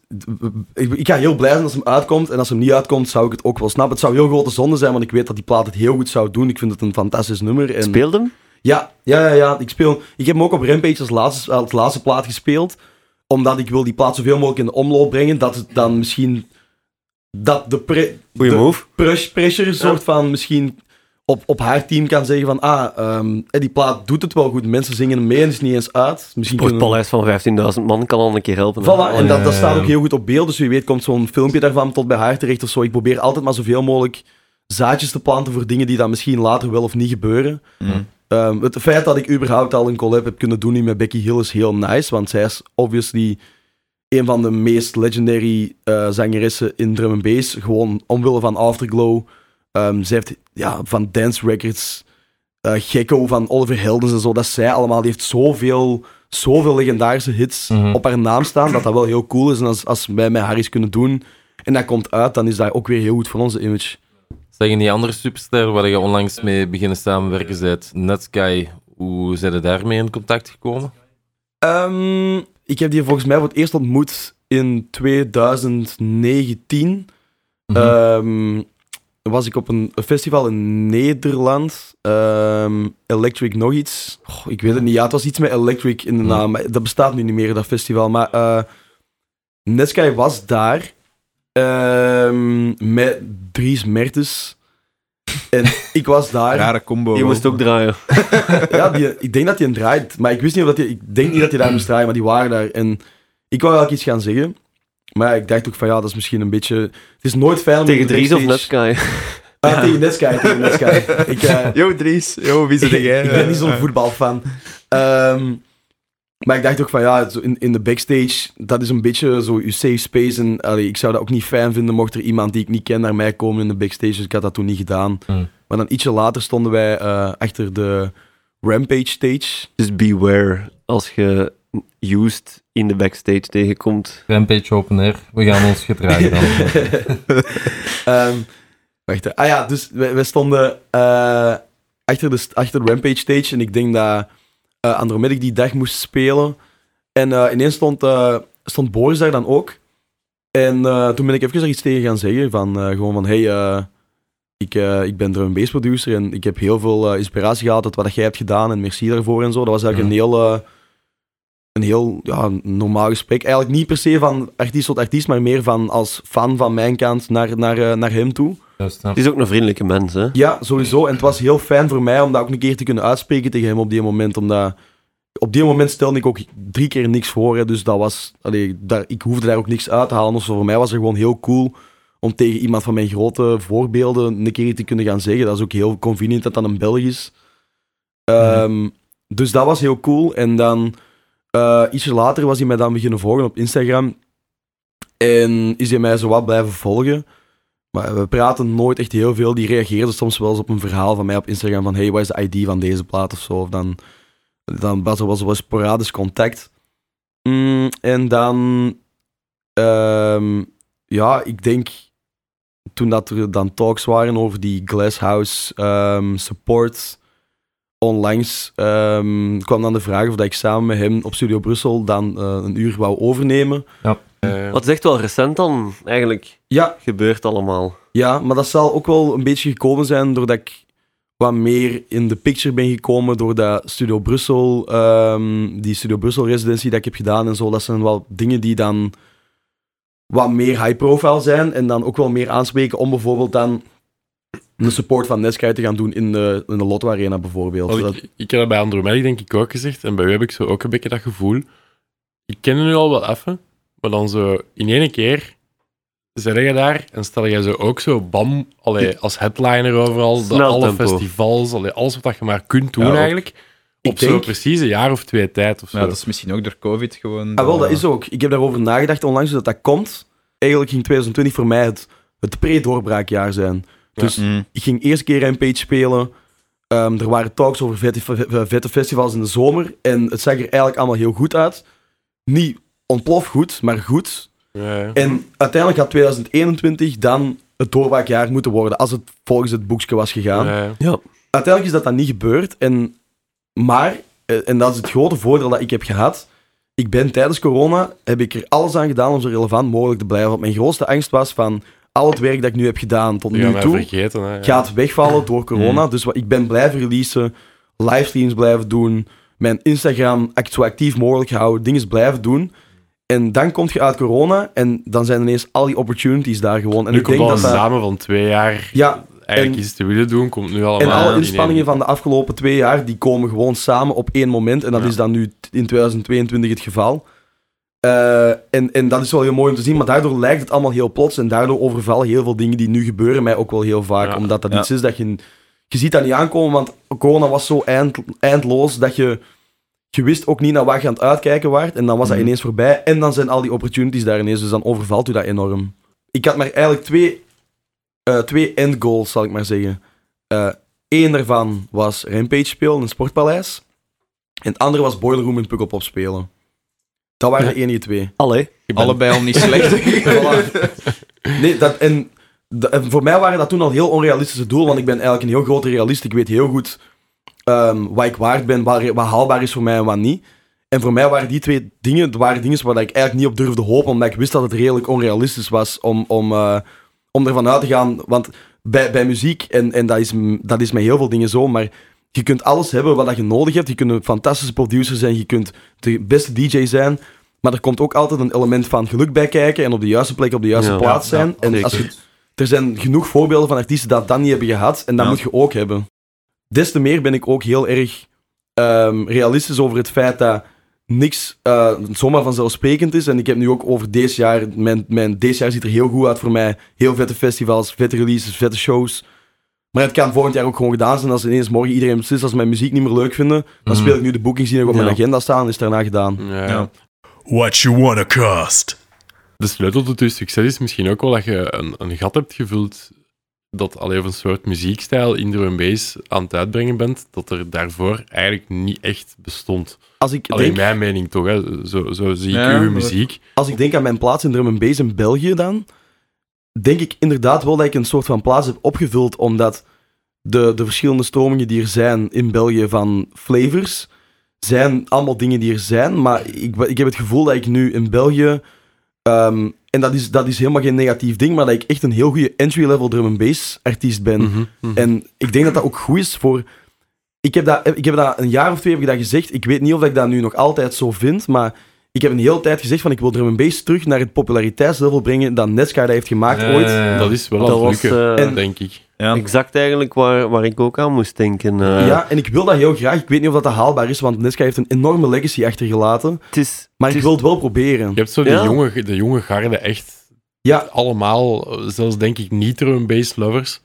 ik, ik ga heel blij zijn als hem uitkomt. En als hem niet uitkomt, zou ik het ook wel snappen. Het zou heel grote zonde zijn, want ik weet dat die plaat het heel goed zou doen. Ik vind het een fantastisch nummer. En... Speelde hem? Ja, ja, ja, ja ik, speel, ik heb hem ook op Rampage als laatste, als laatste plaat gespeeld. Omdat ik wil die plaat zoveel mogelijk in de omloop brengen, dat het dan misschien... dat de, pre- de press- pressure soort van misschien op, op haar team kan zeggen van ah, um, die plaat doet het wel goed, mensen zingen mee en is niet eens uit. Misschien Sportpaleis kunnen... van vijftienduizend man kan al een keer helpen. Voilà, en oh, ja, dat, dat staat ook heel goed op beeld, dus wie weet komt zo'n filmpje daarvan tot bij haar terecht of zo. Ik probeer altijd maar zoveel mogelijk zaadjes te planten voor dingen die dan misschien later wel of niet gebeuren. Mm. Um, het feit dat ik überhaupt al een collab heb kunnen doen met Becky Hill is heel nice, want zij is obviously... een van de meest legendary uh, zangeressen in drum and bass. Gewoon omwille van Afterglow. Um, zij heeft ja, van Dance Records, uh, Gekko van Oliver Heldens en zo. Dat zij allemaal, die heeft zoveel, zoveel legendarische hits mm-hmm. op haar naam staan. Dat dat wel heel cool is. En als, als wij met haar iets kunnen doen en dat komt uit, dan is dat ook weer heel goed voor onze image. Zeg, in die andere superster waar je onlangs mee beginnen samenwerken bent, Netsky, hoe zijn je daarmee in contact gekomen? Um, Ik heb die volgens mij voor het eerst ontmoet in twintig negentien. Mm-hmm. Um, was ik op een festival in Nederland. Um, Electric nog iets. Oh, ik weet het niet. Ja, het was iets met Electric in de naam. Mm. Dat bestaat nu niet meer, dat festival. Maar uh, Netsky was daar um, met Dries Mertes. En ik was daar. Rare combo. Je moest ook draaien. Ja, die, ik denk dat hij een draait. Maar ik wist niet of dat hij... Ik denk niet dat hij daar moest draaien, maar die waren daar. En ik wou wel iets gaan zeggen. Maar ik dacht ook van ja, dat is misschien een beetje... Het is nooit fijn... Tegen Dries of Netsky? Ah, ja. tegen Netsky, tegen Netsky. Ik, uh, yo Dries, yo wie zit jij? Ik ben niet zo'n voetbalfan. Um, maar ik dacht ook van ja, in, in de backstage, dat is een beetje zo je safe space. En allee, ik zou dat ook niet fijn vinden mocht er iemand die ik niet ken naar mij komen in de backstage. Dus ik had dat toen niet gedaan. Mm. Maar dan ietsje later stonden wij uh, achter de Rampage stage. Dus beware als je Joost in de backstage tegenkomt. Rampage open air, we gaan ons gedragen dan. um, wacht, ah ja, dus wij, wij stonden uh, achter, de, achter de Rampage stage en ik denk dat... Uh, Andromedik die dag moest spelen. En uh, ineens stond, uh, stond Boris daar dan ook. En uh, toen ben ik even daar iets tegen gaan zeggen. Van, uh, gewoon van, hey, uh, ik, uh, ik ben drum and bass producer en ik heb heel veel uh, inspiratie gehad uit wat jij hebt gedaan en merci daarvoor en zo. Dat was eigenlijk mm. een heel, uh, een heel ja, normaal gesprek. Eigenlijk niet per se van artiest tot artiest, maar meer van als fan van mijn kant naar, naar, uh, naar hem toe. Het is ook een vriendelijke mens, hè? Ja, sowieso. En het was heel fijn voor mij om dat ook een keer te kunnen uitspreken tegen hem op die moment. Omdat op die moment stelde ik ook drie keer niks voor, hè, dus dat was, allee, daar, ik hoefde daar ook niks uit te halen. Dus voor mij was het gewoon heel cool om tegen iemand van mijn grote voorbeelden een keer te kunnen gaan zeggen. Dat is ook heel convenient dat dat een Belg is. Um, mm. Dus dat was heel cool. En dan, uh, ietsje later was hij mij dan beginnen volgen op Instagram. En is hij mij zo wat blijven volgen. Maar we praten nooit echt heel veel. Die reageerden soms wel eens op een verhaal van mij op Instagram van hey, wat is de I D van deze plaat of zo. Of dan, dan was er wel eens sporadisch contact. Mm, en dan... Um, ja, ik denk toen dat er dan talks waren over die Glasshouse um, support, onlangs um, kwam dan de vraag of dat ik samen met hem op Studio Brussel dan uh, een uur wou overnemen. Ja. Uh, Wat is echt wel recent dan eigenlijk ja. gebeurt allemaal. Ja, maar dat zal ook wel een beetje gekomen zijn doordat ik wat meer in de picture ben gekomen doordat Studio Brussel, um, die Studio Brussel residentie dat ik heb gedaan en zo, dat zijn wel dingen die dan wat meer high profile zijn en dan ook wel meer aanspreken om bijvoorbeeld dan een support van Netsky te gaan doen in de, in de Lotto Arena bijvoorbeeld. Oh, Zodat... ik, ik heb dat bij Andromedik denk ik ook gezegd en bij u heb ik zo ook een beetje dat gevoel. Ik ken u al wel even, maar dan zo in één keer zeg je daar en stel jij zo ook zo bam, allee, als headliner overal, de, alle festivals, allee, alles wat je maar kunt doen ja, eigenlijk. Op zo'n precieze jaar of twee tijd of zo. Ja, dat is misschien ook door COVID gewoon... Ah, wel, dat is ook. Ik heb daarover nagedacht onlangs dat dat komt. Eigenlijk ging twintig twintig voor mij het, het pre-doorbraakjaar zijn. Dus ja. mm. ik ging eerst een keer Rampage spelen. Um, er waren talks over vette, vette festivals in de zomer. En het zag er eigenlijk allemaal heel goed uit. Niet ontplof goed, maar goed. Ja, ja. En uiteindelijk had twintig eenentwintig dan het doorbraakjaar moeten worden. Als het volgens het boekje was gegaan. Ja, ja. Ja. Uiteindelijk is dat dan niet gebeurd. En... Maar, en dat is het grote voordeel dat ik heb gehad, ik ben tijdens corona, heb ik er alles aan gedaan om zo relevant mogelijk te blijven. Want mijn grootste angst was van, al het werk dat ik nu heb gedaan tot nu toe, vergeten, hè, ja. gaat wegvallen door corona. Mm. Dus wat, ik ben blijven releasen, livestreams blijven doen, mijn Instagram act, zo actief mogelijk houden, dingen blijven doen. En dan kom je uit corona en dan zijn ineens al die opportunities daar gewoon. En nu ik komt denk al dat een samen dat... van twee jaar... Ja, eigenlijk en, iets te willen doen, komt nu allemaal... En alle inspanningen van de afgelopen twee jaar, die komen gewoon samen op één moment. En dat ja. is dan nu in twintig tweeëntwintig het geval. Uh, en, en dat is wel heel mooi om te zien, maar daardoor lijkt het allemaal heel plots. En daardoor overvallen heel veel dingen die nu gebeuren mij ook wel heel vaak. Ja. Omdat dat ja. iets is dat je... Je ziet dat niet aankomen, want corona was zo eind, eindloos dat je... Je wist ook niet naar waar je aan het uitkijken waart. En dan was dat mm. ineens voorbij. En dan zijn al die opportunities daar ineens. Dus dan overvalt u dat enorm. Ik had maar eigenlijk twee... Uh, twee endgoals, zal ik maar zeggen. Eén uh, daarvan was Rampage spelen in het Sportpaleis. En het andere was Boiler Room en Pukkelpop spelen. Dat waren de enige twee. Allee. Ben... Allebei al niet slecht. Voilà. Nee, dat, en, dat, en voor mij waren dat toen al heel onrealistische doelen, want ik ben eigenlijk een heel grote realist. Ik weet heel goed um, wat ik waard ben, wat, wat haalbaar is voor mij en wat niet. En voor mij waren die twee dingen, waren dingen waar ik eigenlijk niet op durfde hopen, omdat ik wist dat het redelijk onrealistisch was om... om uh, om ervan uit te gaan, want bij, bij muziek, en, en dat, is, dat is met heel veel dingen zo, maar je kunt alles hebben wat je nodig hebt. Je kunt een fantastische producer zijn, je kunt de beste D J zijn, maar er komt ook altijd een element van geluk bij kijken en op de juiste plek, op de juiste ja, plaats ja, zijn. Ja, en als je, er zijn genoeg voorbeelden van artiesten dat dat niet hebben gehad, en dat ja. moet je ook hebben. Des te meer ben ik ook heel erg um, realistisch over het feit dat niks uh, zomaar vanzelfsprekend is. En ik heb nu ook over deze jaar... Mijn, mijn deze jaar ziet er heel goed uit voor mij. Heel vette festivals, vette releases, vette shows. Maar het kan volgend jaar ook gewoon gedaan zijn. Als ineens morgen iedereen beslist, als ze mijn muziek niet meer leuk vinden, dan speel ik nu de boekings die nog op ja. mijn agenda staan en is daarna gedaan. Ja. Ja. What You On a Cast. De sleutel tot je succes is misschien ook wel dat je een, een gat hebt gevuld dat alleen een soort muziekstijl intro en bass aan het uitbrengen bent, dat er daarvoor eigenlijk niet echt bestond. Als ik alleen denk... mijn mening toch, hè? Zo, zo zie ik ja, uw muziek. Als ik denk aan mijn plaats in drum en bass in België dan, denk ik inderdaad wel dat ik een soort van plaats heb opgevuld, omdat de, de verschillende stromingen die er zijn in België van flavors, zijn allemaal dingen die er zijn, maar ik, ik heb het gevoel dat ik nu in België... Um, en dat is, dat is helemaal geen negatief ding, maar dat ik echt een heel goede entry-level drum and bass artiest ben. Mm-hmm, mm-hmm. En ik denk dat dat ook goed is voor... Ik heb dat, ik heb dat een jaar of twee heb ik dat gezegd. Ik weet niet of ik dat nu nog altijd zo vind, maar ik heb een hele tijd gezegd van ik wil drum and bass terug naar het populariteitslevel brengen dat Netsky dat heeft gemaakt uh, ooit. Dat is wel dat was, uh, en, denk ik. Ja. Exact eigenlijk waar, waar ik ook aan moest denken. Uh. Ja, en ik wil dat heel graag. Ik weet niet of dat, dat haalbaar is, want Netsky heeft een enorme legacy achtergelaten. Tis, maar tis, ik wil het wel proberen. Je hebt zo ja. de, jonge, de jonge garde echt ja. allemaal, zelfs denk ik niet drum bass lovers,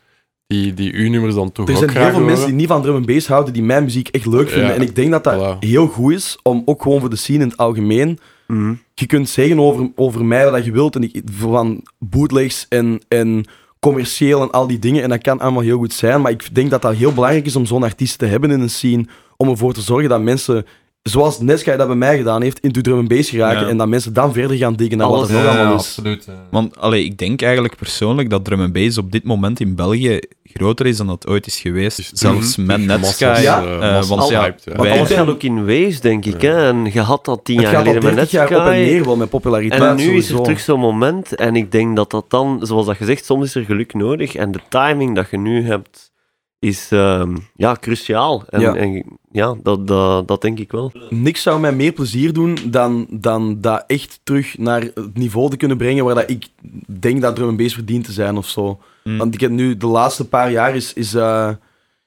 die, die uw nummers dan toch ook graag. Er zijn heel veel mensen die niet van drum en bass houden, die mijn muziek echt leuk vinden. Ja. En ik denk dat dat voilà. heel goed is, om ook gewoon voor de scene in het algemeen... Mm. Je kunt zeggen over, over mij wat je wilt, en ik, van bootlegs en... en commercieel en al die dingen, en dat kan allemaal heel goed zijn, maar ik denk dat dat heel belangrijk is om zo'n artiest te hebben in een scene, om ervoor te zorgen dat mensen zoals Netsky dat bij mij gedaan heeft, in drum en bass geraken ja. en dat mensen dan verder gaan diggen naar wat er nog ja, allemaal is. Absoluut, ja. Want allee, ik denk eigenlijk persoonlijk dat drum en bass op dit moment in België groter is dan dat ooit is geweest. Dus zelfs mm-hmm. met Netsky. Ja. Ja. Uh, want ja, hyped, ja. Wij... alles gaat ook in waves, denk ik. Ja. Hè? En je had dat tien jaar geleden met Netsky. Het gaat op en neer wel met populariteit. En nu sowieso. Is er terug zo'n moment. En ik denk dat dat dan, zoals dat gezegd, soms is er geluk nodig. En de timing dat je nu hebt... is uh, ja, cruciaal. En ja, en, ja dat, dat, dat denk ik wel. Niks zou mij meer plezier doen dan, dan dat echt terug naar het niveau te kunnen brengen waar dat ik denk dat drum en bass verdient te zijn of zo. Mm. Want ik heb nu de laatste paar jaar is, is, uh,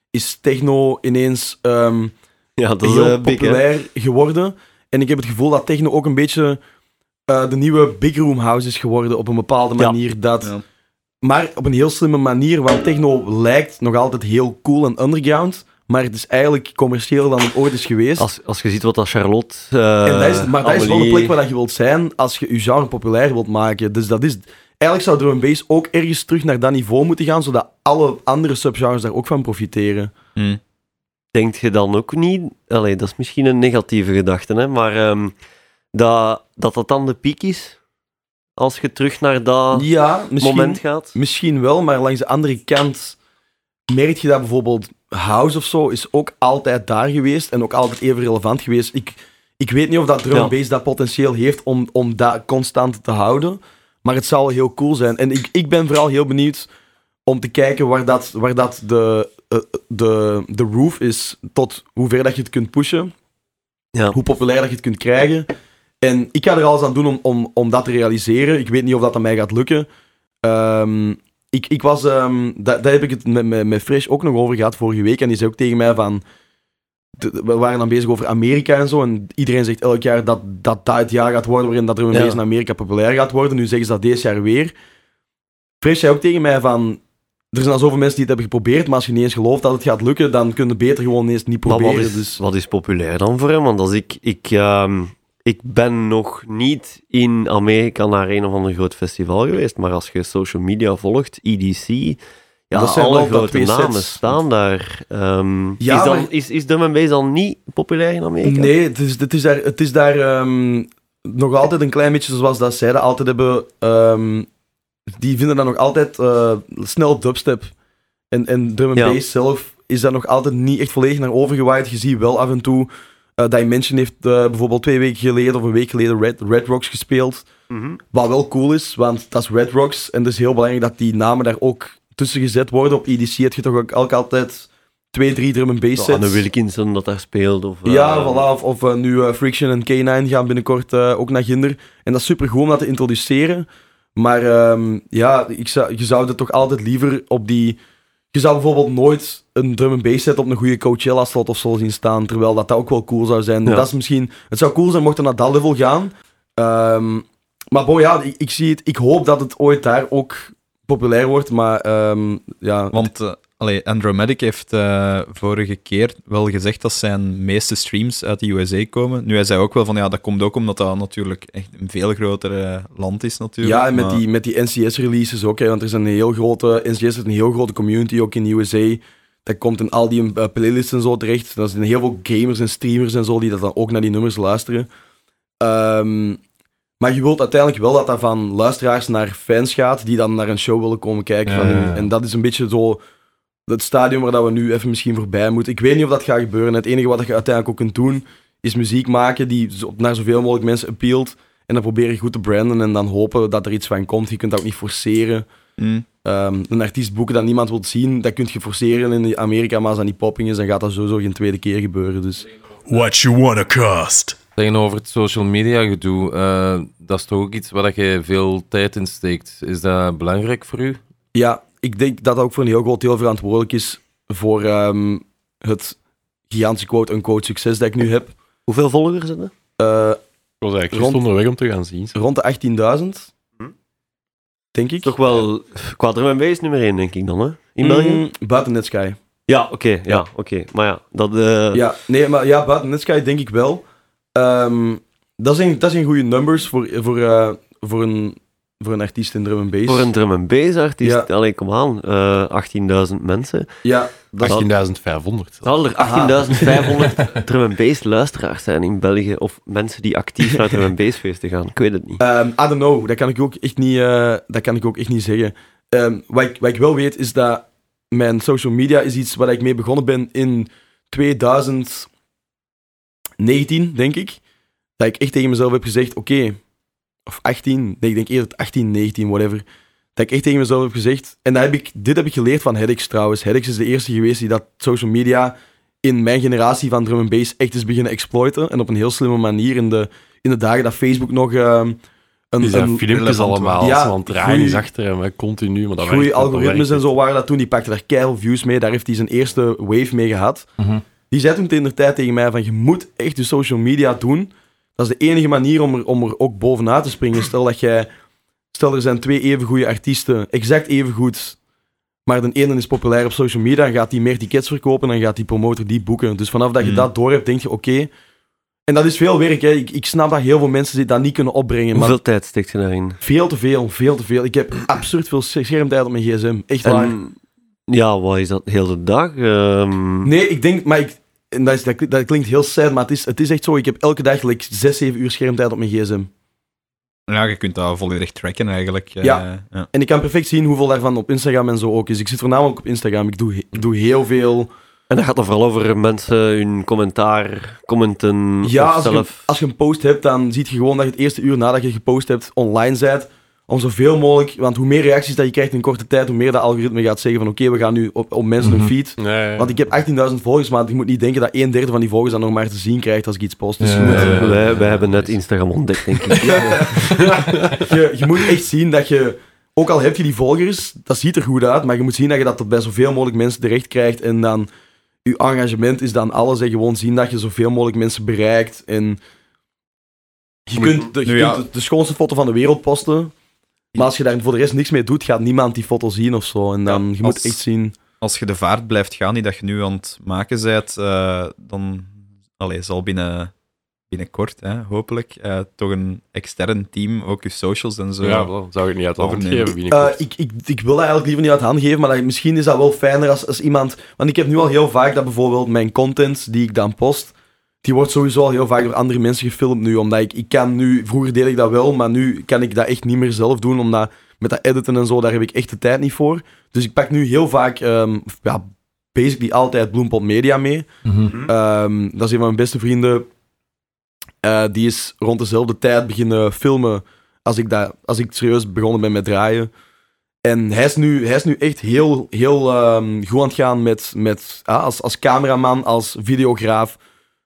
is techno ineens um, ja, dat heel is, uh, populair big, geworden. En ik heb het gevoel dat techno ook een beetje uh, de nieuwe big room house is geworden op een bepaalde manier. Ja. Dat... Ja. Maar op een heel slimme manier, want techno lijkt nog altijd heel cool en underground, maar het is eigenlijk commercieel dan het ooit is geweest. Als, als je ziet wat dat Charlotte... Uh, en dat is, maar dat is wel de plek waar je wilt zijn als je je genre populair wilt maken. Dus dat is... Eigenlijk zou drum en bass ook ergens terug naar dat niveau moeten gaan, zodat alle andere subgenres daar ook van profiteren. Hmm. Denkt je dan ook niet... Allee, dat is misschien een negatieve gedachte, hè? Maar um, dat, dat dat dan de piek is... Als je terug naar dat ja, moment gaat? Misschien wel, maar langs de andere kant merk je dat bijvoorbeeld house of zo is ook altijd daar geweest en ook altijd even relevant geweest. Ik, ik weet niet of dat drum en bass dat potentieel heeft om, om dat constant te houden, maar het zou wel heel cool zijn. En ik, ik ben vooral heel benieuwd om te kijken waar dat, waar dat de, de, de roof is, tot hoe ver dat je het kunt pushen, ja. hoe populair dat je het kunt krijgen. En ik ga er alles aan doen om, om, om dat te realiseren. Ik weet niet of dat aan mij gaat lukken. Um, ik, ik was... Um, da, daar heb ik het met, met, met Fresh ook nog over gehad vorige week. En die zei ook tegen mij van... De, we waren dan bezig over Amerika en zo. En iedereen zegt elk jaar dat dat, dat het jaar gaat worden waarin dat er een beetje in Amerika populair gaat worden. Nu zeggen ze dat deze jaar weer. Fresh zei ook tegen mij van... Er zijn al zoveel mensen die het hebben geprobeerd, maar als je niet eens gelooft dat het gaat lukken, dan kun je beter gewoon eens niet proberen. Wat is, dus. Wat is populair dan voor hem? Want als ik... ik um... Ik ben nog niet in Amerika naar een of ander groot festival geweest, maar als je social media volgt, E D C, ja, dat zijn alle grote namen sets. Staan daar. Um, ja, is, dan, maar... is, is drum en bass dan niet populair in Amerika? Nee, het is, het is daar, het is daar um, nog altijd een klein beetje zoals dat zij dat altijd hebben. Um, die vinden dat nog altijd uh, snel dubstep. En, en drum en ja. bass zelf is daar nog altijd niet echt volledig naar overgewaaid. Je ziet wel af en toe... Uh, Dimension heeft uh, bijvoorbeeld twee weken geleden of een week geleden Red, Red Rocks gespeeld. Mm-hmm. Wat wel cool is, want dat is Red Rocks. En het is heel belangrijk dat die namen daar ook tussen gezet worden. Op E D C heb je toch ook elk altijd twee, drie drum en bass sets. Anne Wilkinson dat daar speelt. Of, uh, ja, voilà, of, of uh, nu uh, Friction en K negen gaan binnenkort uh, ook naar Ginder. En dat is super goed om dat te introduceren. Maar um, ja, ik zou, je zou het toch altijd liever op die... Je zou bijvoorbeeld nooit een drum en bass set op een goede Coachella-slot of zo zien staan, terwijl dat, dat ook wel cool zou zijn. Ja. Dat is misschien, het zou cool zijn mocht er naar dat level gaan. Um, maar boy, ja, ik, ik zie het. Ik hoop dat het ooit daar ook populair wordt, maar um, ja... Want uh, allee, Andromedik heeft uh, vorige keer wel gezegd dat zijn meeste streams uit de U S A komen. Nu, hij zei ook wel van, ja, dat komt ook omdat dat natuurlijk echt een veel groter land is natuurlijk. Ja, en met maar... die, met die N C S-releases ook, hè, want er is een heel grote... N C S heeft een heel grote community ook in de U S A. Dat komt in al die uh, playlists en zo terecht. Er zijn heel veel gamers en streamers en zo die dat dan ook naar die nummers luisteren. Um, maar je wilt uiteindelijk wel dat dat van luisteraars naar fans gaat, die dan naar een show willen komen kijken. Ja, van, en, en dat is een beetje zo... Het stadium waar dat we nu even misschien voorbij moeten. Ik weet niet of dat gaat gebeuren. Het enige wat je uiteindelijk ook kunt doen, is muziek maken die naar zoveel mogelijk mensen appealt. En dan proberen goed te branden en dan hopen dat er iets van komt. Je kunt dat ook niet forceren. Mm. Um, een artiest boeken dat niemand wil zien, dat kun je forceren in Amerika. Maar als dat niet popping is, dan gaat dat sowieso geen tweede keer gebeuren. Dus. What You On a Cast. Tegenover het social media gedoe, uh, dat is toch ook iets waar je veel tijd in steekt. Is dat belangrijk voor u? Ja. Ik denk dat dat ook voor een heel groot deel verantwoordelijk is voor um, het gigantische quote-unquote succes dat ik nu heb. Hoeveel volgers zijn er? Uh, ik was eigenlijk rond, onderweg om te gaan zien. Rond de achttienduizend, hm? denk ik. Toch wel qua drum en bass nummer één, denk ik dan, hè? In mm, België? Buiten Netsky. Ja, oké. Okay, ja, ja. Okay. Maar ja, dat... Uh... Ja, nee, maar ja, buiten Netsky denk ik wel. Um, dat zijn, dat zijn goede numbers voor, voor, uh, voor een... Voor een artiest in drum en bass. Voor een drum en bass artiest. Ja. Allee, kom aan. Uh, achttienduizend mensen. Ja. achttienduizend vijfhonderd. Zal er achttienduizend vijfhonderd drum en bass luisteraars zijn in België? Of mensen die actief naar drum en bassfeesten gaan? Ik weet het niet. Um, I don't know. Dat kan ik ook echt niet, uh, dat kan ik ook echt niet zeggen. Um, wat, ik, wat ik wel weet, is dat mijn social media is iets waar ik mee begonnen ben in twintig negentien, denk ik. Dat ik echt tegen mezelf heb gezegd, oké... Okay, of achttien, nee, ik denk eerder achttien, negentien, whatever, dat ik echt tegen mezelf heb gezegd, en dat heb ik, dit heb ik geleerd van Hedex trouwens. Hedex is de eerste geweest die dat social media in mijn generatie van drum en bass echt is beginnen exploiten, en op een heel slimme manier in de, in de dagen dat Facebook nog... Uh, een, die zijn een, filmpjes een, allemaal, ja, zo'n draai is achter hem, hè, continu. Maar dat goeie algoritmes en zo waren dat toen, die pakte daar keihard views mee, daar heeft hij zijn eerste wave mee gehad. Mm-hmm. Die zei toen in de tijd tegen mij van, je moet echt je social media doen. Dat is de enige manier om er, om er ook bovenuit te springen. Stel dat jij... Stel, er zijn twee even goede artiesten, exact even goed, maar de ene is populair op social media, dan gaat die meer tickets verkopen, dan gaat die promotor die boeken. Dus vanaf dat je mm. dat door hebt, denk je, oké. Okay. En dat is veel werk, hè. Ik, ik snap dat heel veel mensen dat niet kunnen opbrengen. Hoeveel maar tijd steekt je daarin? Veel te veel, veel te veel. Ik heb absurd veel schermtijd op mijn gsm. Echt waar. En, ja, wat is dat? Heel de dag? Um... Nee, ik denk... Maar ik, En dat, is, dat, klinkt, dat klinkt heel sad, maar het is, het is echt zo. Ik heb elke dag like, zes, zeven uur schermtijd op mijn gsm. Ja, je kunt dat volledig tracken eigenlijk. Ja. Uh, ja, en ik kan perfect zien hoeveel daarvan op Instagram en zo ook is. Ik zit voornamelijk op Instagram. Ik doe, ik doe heel veel... En dat gaat dan vooral over mensen, hun commentaar, commenten, ja, of zelf... Ja, als, als je een post hebt, dan zie je gewoon dat je het eerste uur nadat je gepost hebt online bent, om zoveel mogelijk... Want hoe meer reacties dat je krijgt in korte tijd, hoe meer dat algoritme gaat zeggen van oké, okay, we gaan nu op, op mensen mm-hmm. hun feed. Nee, ja. Want ik heb achttienduizend volgers, maar ik moet niet denken dat een derde van die volgers dan nog maar te zien krijgt als ik iets post. Dus ja, moet... ja, wij, wij hebben net Instagram ontdekt, denk ik. Ja. je, je moet echt zien dat je... Ook al heb je die volgers, dat ziet er goed uit, maar je moet zien dat je dat tot bij zoveel mogelijk mensen terecht krijgt. En dan... Je engagement is dan alles en gewoon zien dat je zoveel mogelijk mensen bereikt. En je kunt de, je nu, ja. kunt de, de schoonste foto van de wereld posten... Maar als je daar voor de rest niks mee doet, gaat niemand die foto zien of zo. En dan, ja, je moet als, echt zien... Als je de vaart blijft gaan die dat je nu aan het maken bent, uh, dan allez, zal binnen, binnenkort, hè, hopelijk, uh, toch een extern team ook je socials en zo... Ja, wel, zou je niet uit handen geven binnenkort. Uh, ik, ik, ik wil dat eigenlijk liever niet uit handen geven, maar dat, misschien is dat wel fijner als, als iemand... Want ik heb nu al heel vaak dat bijvoorbeeld mijn content die ik dan post... Die wordt sowieso al heel vaak door andere mensen gefilmd nu, omdat ik, ik kan nu... Vroeger deed ik dat wel, maar nu kan ik dat echt niet meer zelf doen, omdat met dat editen en zo, daar heb ik echt de tijd niet voor. Dus ik pak nu heel vaak, um, ja, basically altijd Bloempot Media mee. Mm-hmm. Um, dat is een van mijn beste vrienden. Uh, die is rond dezelfde tijd beginnen filmen als ik, dat, als ik serieus begonnen ben met draaien. En hij is nu, hij is nu echt heel, heel um, goed aan het gaan met, met, ah, als, als cameraman, als videograaf.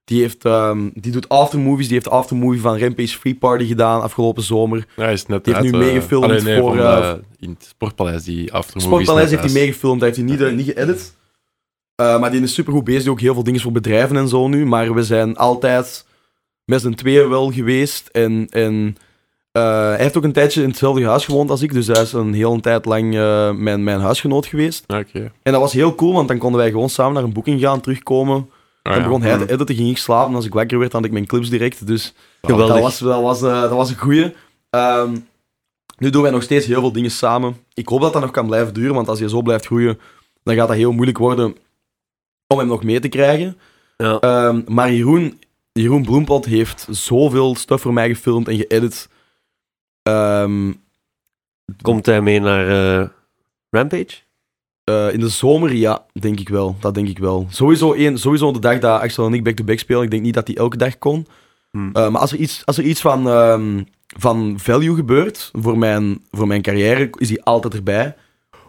Die, heeft, um, die doet aftermovies, die heeft de aftermovie van Rampage Free Party gedaan afgelopen zomer. Hij is net die heeft uit, nu meegefilmd uh, nee, voor... Uh, de, in het Sportpaleis, die aftermovies. Sportpaleis heeft hij meegefilmd, daar heeft hij niet, uh, niet geëdit. Uh, maar die is supergoed bezig, die ook heel veel dingen voor bedrijven en zo nu. Maar we zijn altijd met z'n tweeën wel geweest. En, en uh, hij heeft ook een tijdje in hetzelfde huis gewoond als ik, dus hij is een hele tijd lang uh, mijn, mijn huisgenoot geweest. Okay. En dat was heel cool, want dan konden wij gewoon samen naar een boeking gaan, terugkomen... Oh ja. Dan begon hij te editen, ging ik slapen. En als ik wakker werd, dan had ik mijn clips direct. Dus geweldig. Dat was, dat was, uh, dat was een goeie. Um, nu doen wij nog steeds heel veel dingen samen. Ik hoop dat dat nog kan blijven duren, want als je zo blijft groeien, dan gaat dat heel moeilijk worden om hem nog mee te krijgen. Ja. Um, maar Jeroen, Jeroen Bloempot heeft zoveel stuff voor mij gefilmd en geëdit. Um, Komt hij mee naar uh, Rampage? Uh, in de zomer, ja, denk ik wel. Dat denk ik wel. Sowieso, één, sowieso de dag dat Axel en ik back-to-back spelen, ik denk niet dat die elke dag kon. Hmm. Uh, maar als er iets, als er iets van, um, van value gebeurt, voor mijn, voor mijn carrière, is hij altijd erbij.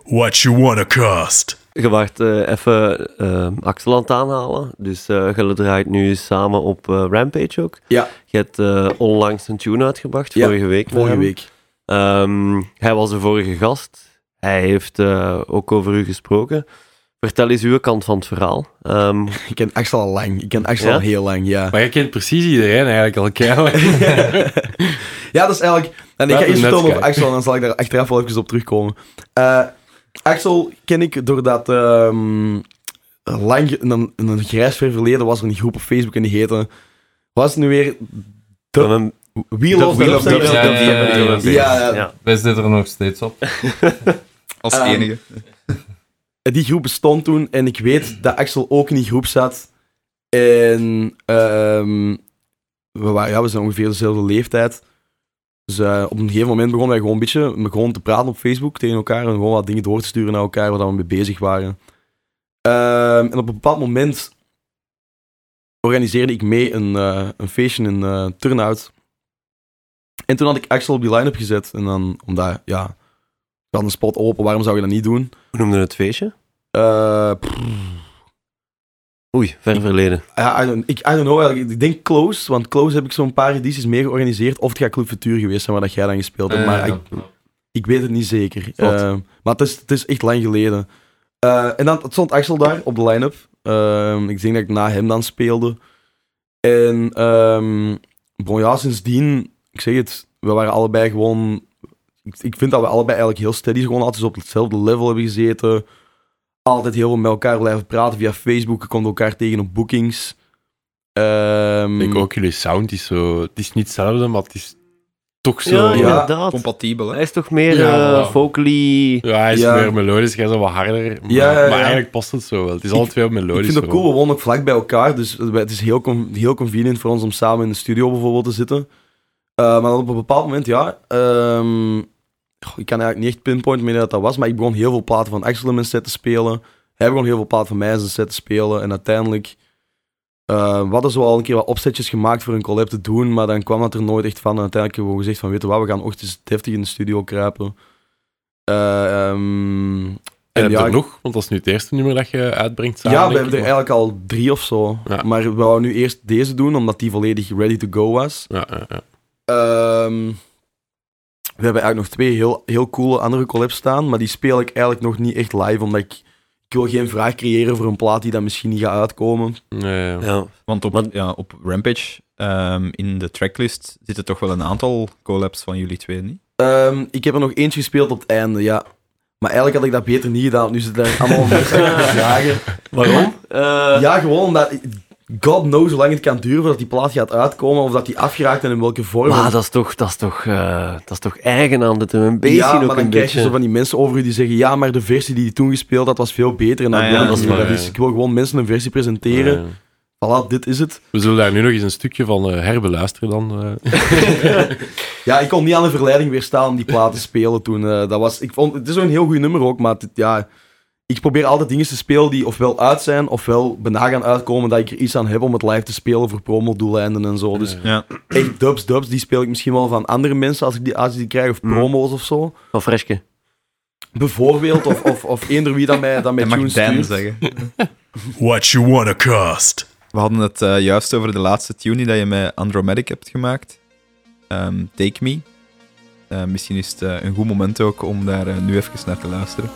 What you on a cast. Je waart uh, even uh, Axel aan het aanhalen. Dus uh, je draait nu samen op uh, Rampage ook. Ja. Je hebt uh, onlangs een tune uitgebracht, ja, vorige week. vorige week. Um, hij was de vorige gast. Hij heeft uh, ook over u gesproken. Vertel eens uw kant van het verhaal. Um... Ik ken Axel al lang. Ik ken Axel ja? al heel lang, ja. Maar je kent precies iedereen eigenlijk al keihard. Ja, dat is eigenlijk... En ik ga eerst vertellen over Axel en dan zal ik daar achteraf wel even op terugkomen. Uh, Axel ken ik doordat... Um, lang, in een, in een grijs ver verleden was er een groep op Facebook en die heette... Was het nu weer... De... Wheel of Dubs. Ja, wij zitten er nog steeds op. Als um, enige. Die groep bestond toen en ik weet dat Axel ook in die groep zat. En um, we, waren, ja, we zijn ongeveer dezelfde leeftijd. Dus uh, op een gegeven moment begonnen wij gewoon een beetje gewoon te praten op Facebook tegen elkaar. En gewoon wat dingen door te sturen naar elkaar waar we mee bezig waren. Uh, en op een bepaald moment organiseerde ik mee een, uh, een feestje in uh, Turnhout. En toen had ik Axel op die line-up gezet. En dan, omdat, ja, we hadden een spot open, waarom zou je dat niet doen? Hoe noemde het feestje? Uh, Oei, ver verleden. Ja, I don't, I don't know. Ik denk Close, want Close heb ik zo'n paar edities meer georganiseerd. Of het gaat Club Futur geweest zijn waar dat jij dan gespeeld hebt. Uh, maar ja. ik, ik weet het niet zeker. Uh, maar het is, het is echt lang geleden. Uh, en dan stond Axel daar op de line-up. Uh, ik denk dat ik na hem dan speelde. En um, bon, ja, sindsdien, ik zeg het, we waren allebei gewoon... Ik, ik vind dat we allebei eigenlijk heel steady gewoon altijd op hetzelfde level hebben gezeten. Altijd heel veel met elkaar blijven praten via Facebook. Je komt elkaar tegen op bookings. Um, ik ook, jullie sound is zo... Het is niet hetzelfde, maar het is toch zo... Ja, inderdaad. Compatibel, hè? Hij is toch meer ja, uh, vocally... Ja, hij is ja. meer melodisch, hij is wat harder. Maar, ja, ja, ja. maar eigenlijk past het zo wel. Het is altijd veel melodisch. Ik vind het cool, we wonen ook vlak bij elkaar. Dus het is heel, heel convenient voor ons om samen in de studio bijvoorbeeld te zitten. Uh, maar op een bepaald moment, ja... Um, ik kan eigenlijk niet echt pinpoint meer dat dat was, maar ik begon heel veel platen van Axel in mijn set te spelen. Hij begon heel veel platen van mij in zijn set te spelen. En uiteindelijk, uh, we hadden zo al een keer wat opzetjes gemaakt voor een collab te doen, maar dan kwam dat er nooit echt van. En uiteindelijk hebben we gezegd van, weet je wat, we gaan ochtends heftig in de studio kruipen. Uh, um, en, en heb je ja, er nog? Want dat is nu het eerste nummer dat je uitbrengt samen. Ja, we hebben er eigenlijk al drie of zo. Ja. Maar we wouden nu eerst deze doen, omdat die volledig ready to go was. Ja, ja, ja. Um, We hebben eigenlijk nog twee heel, heel coole andere collabs staan, maar die speel ik eigenlijk nog niet echt live, omdat ik, ik wil geen vraag creëren voor een plaat die dan misschien niet gaat uitkomen. Nee, ja. Ja, want op, ja, op Rampage, um, in de tracklist, zitten toch wel een aantal collabs van jullie twee, niet? Um, ik heb er nog eentje gespeeld op het einde, ja. Maar eigenlijk had ik dat beter niet gedaan, want nu zitten er allemaal mensen aan te vragen. Waarom? Uh... Ja, gewoon omdat... God knows hoe lang het kan duren voordat die plaat gaat uitkomen of dat die afgeraakt en in welke vorm. Maar dat is toch, dat is toch, uh, dat is toch eigen aan dat we een beetje ja, ook een beetje. Ja, maar dan krijg je zo van die mensen over u die zeggen ja, maar de versie die je toen gespeeld had was veel beter. En dat ah, ja, dat is maar, ja. Dus ik wil gewoon mensen een versie presenteren. Ja. Voilà, dit is het. We zullen daar nu nog eens een stukje van uh, herbeluisteren dan. Uh. Ja, ik kon niet aan de verleiding weerstaan om die plaat te spelen toen. Uh, dat was, ik vond, het is een heel goed nummer ook, maar het, ja... Ik probeer altijd dingen te spelen die ofwel uit zijn, ofwel bijna gaan uitkomen, dat ik er iets aan heb om het live te spelen voor promo-doeleinden en zo. Dus ja. echt dubs, dubs, die speel ik misschien wel van andere mensen als ik die, als ik die krijg, of promo's of zo. Van Freshke. Bijvoorbeeld, of, of, of eender wie dat mij, dat mij tunes stuurt. Dan zeggen. What You On a Cast. We hadden het uh, juist over de laatste tune die je met Andromedik hebt gemaakt. Um, Take Me. Uh, misschien is het uh, een goed moment ook om daar uh, nu even naar te luisteren.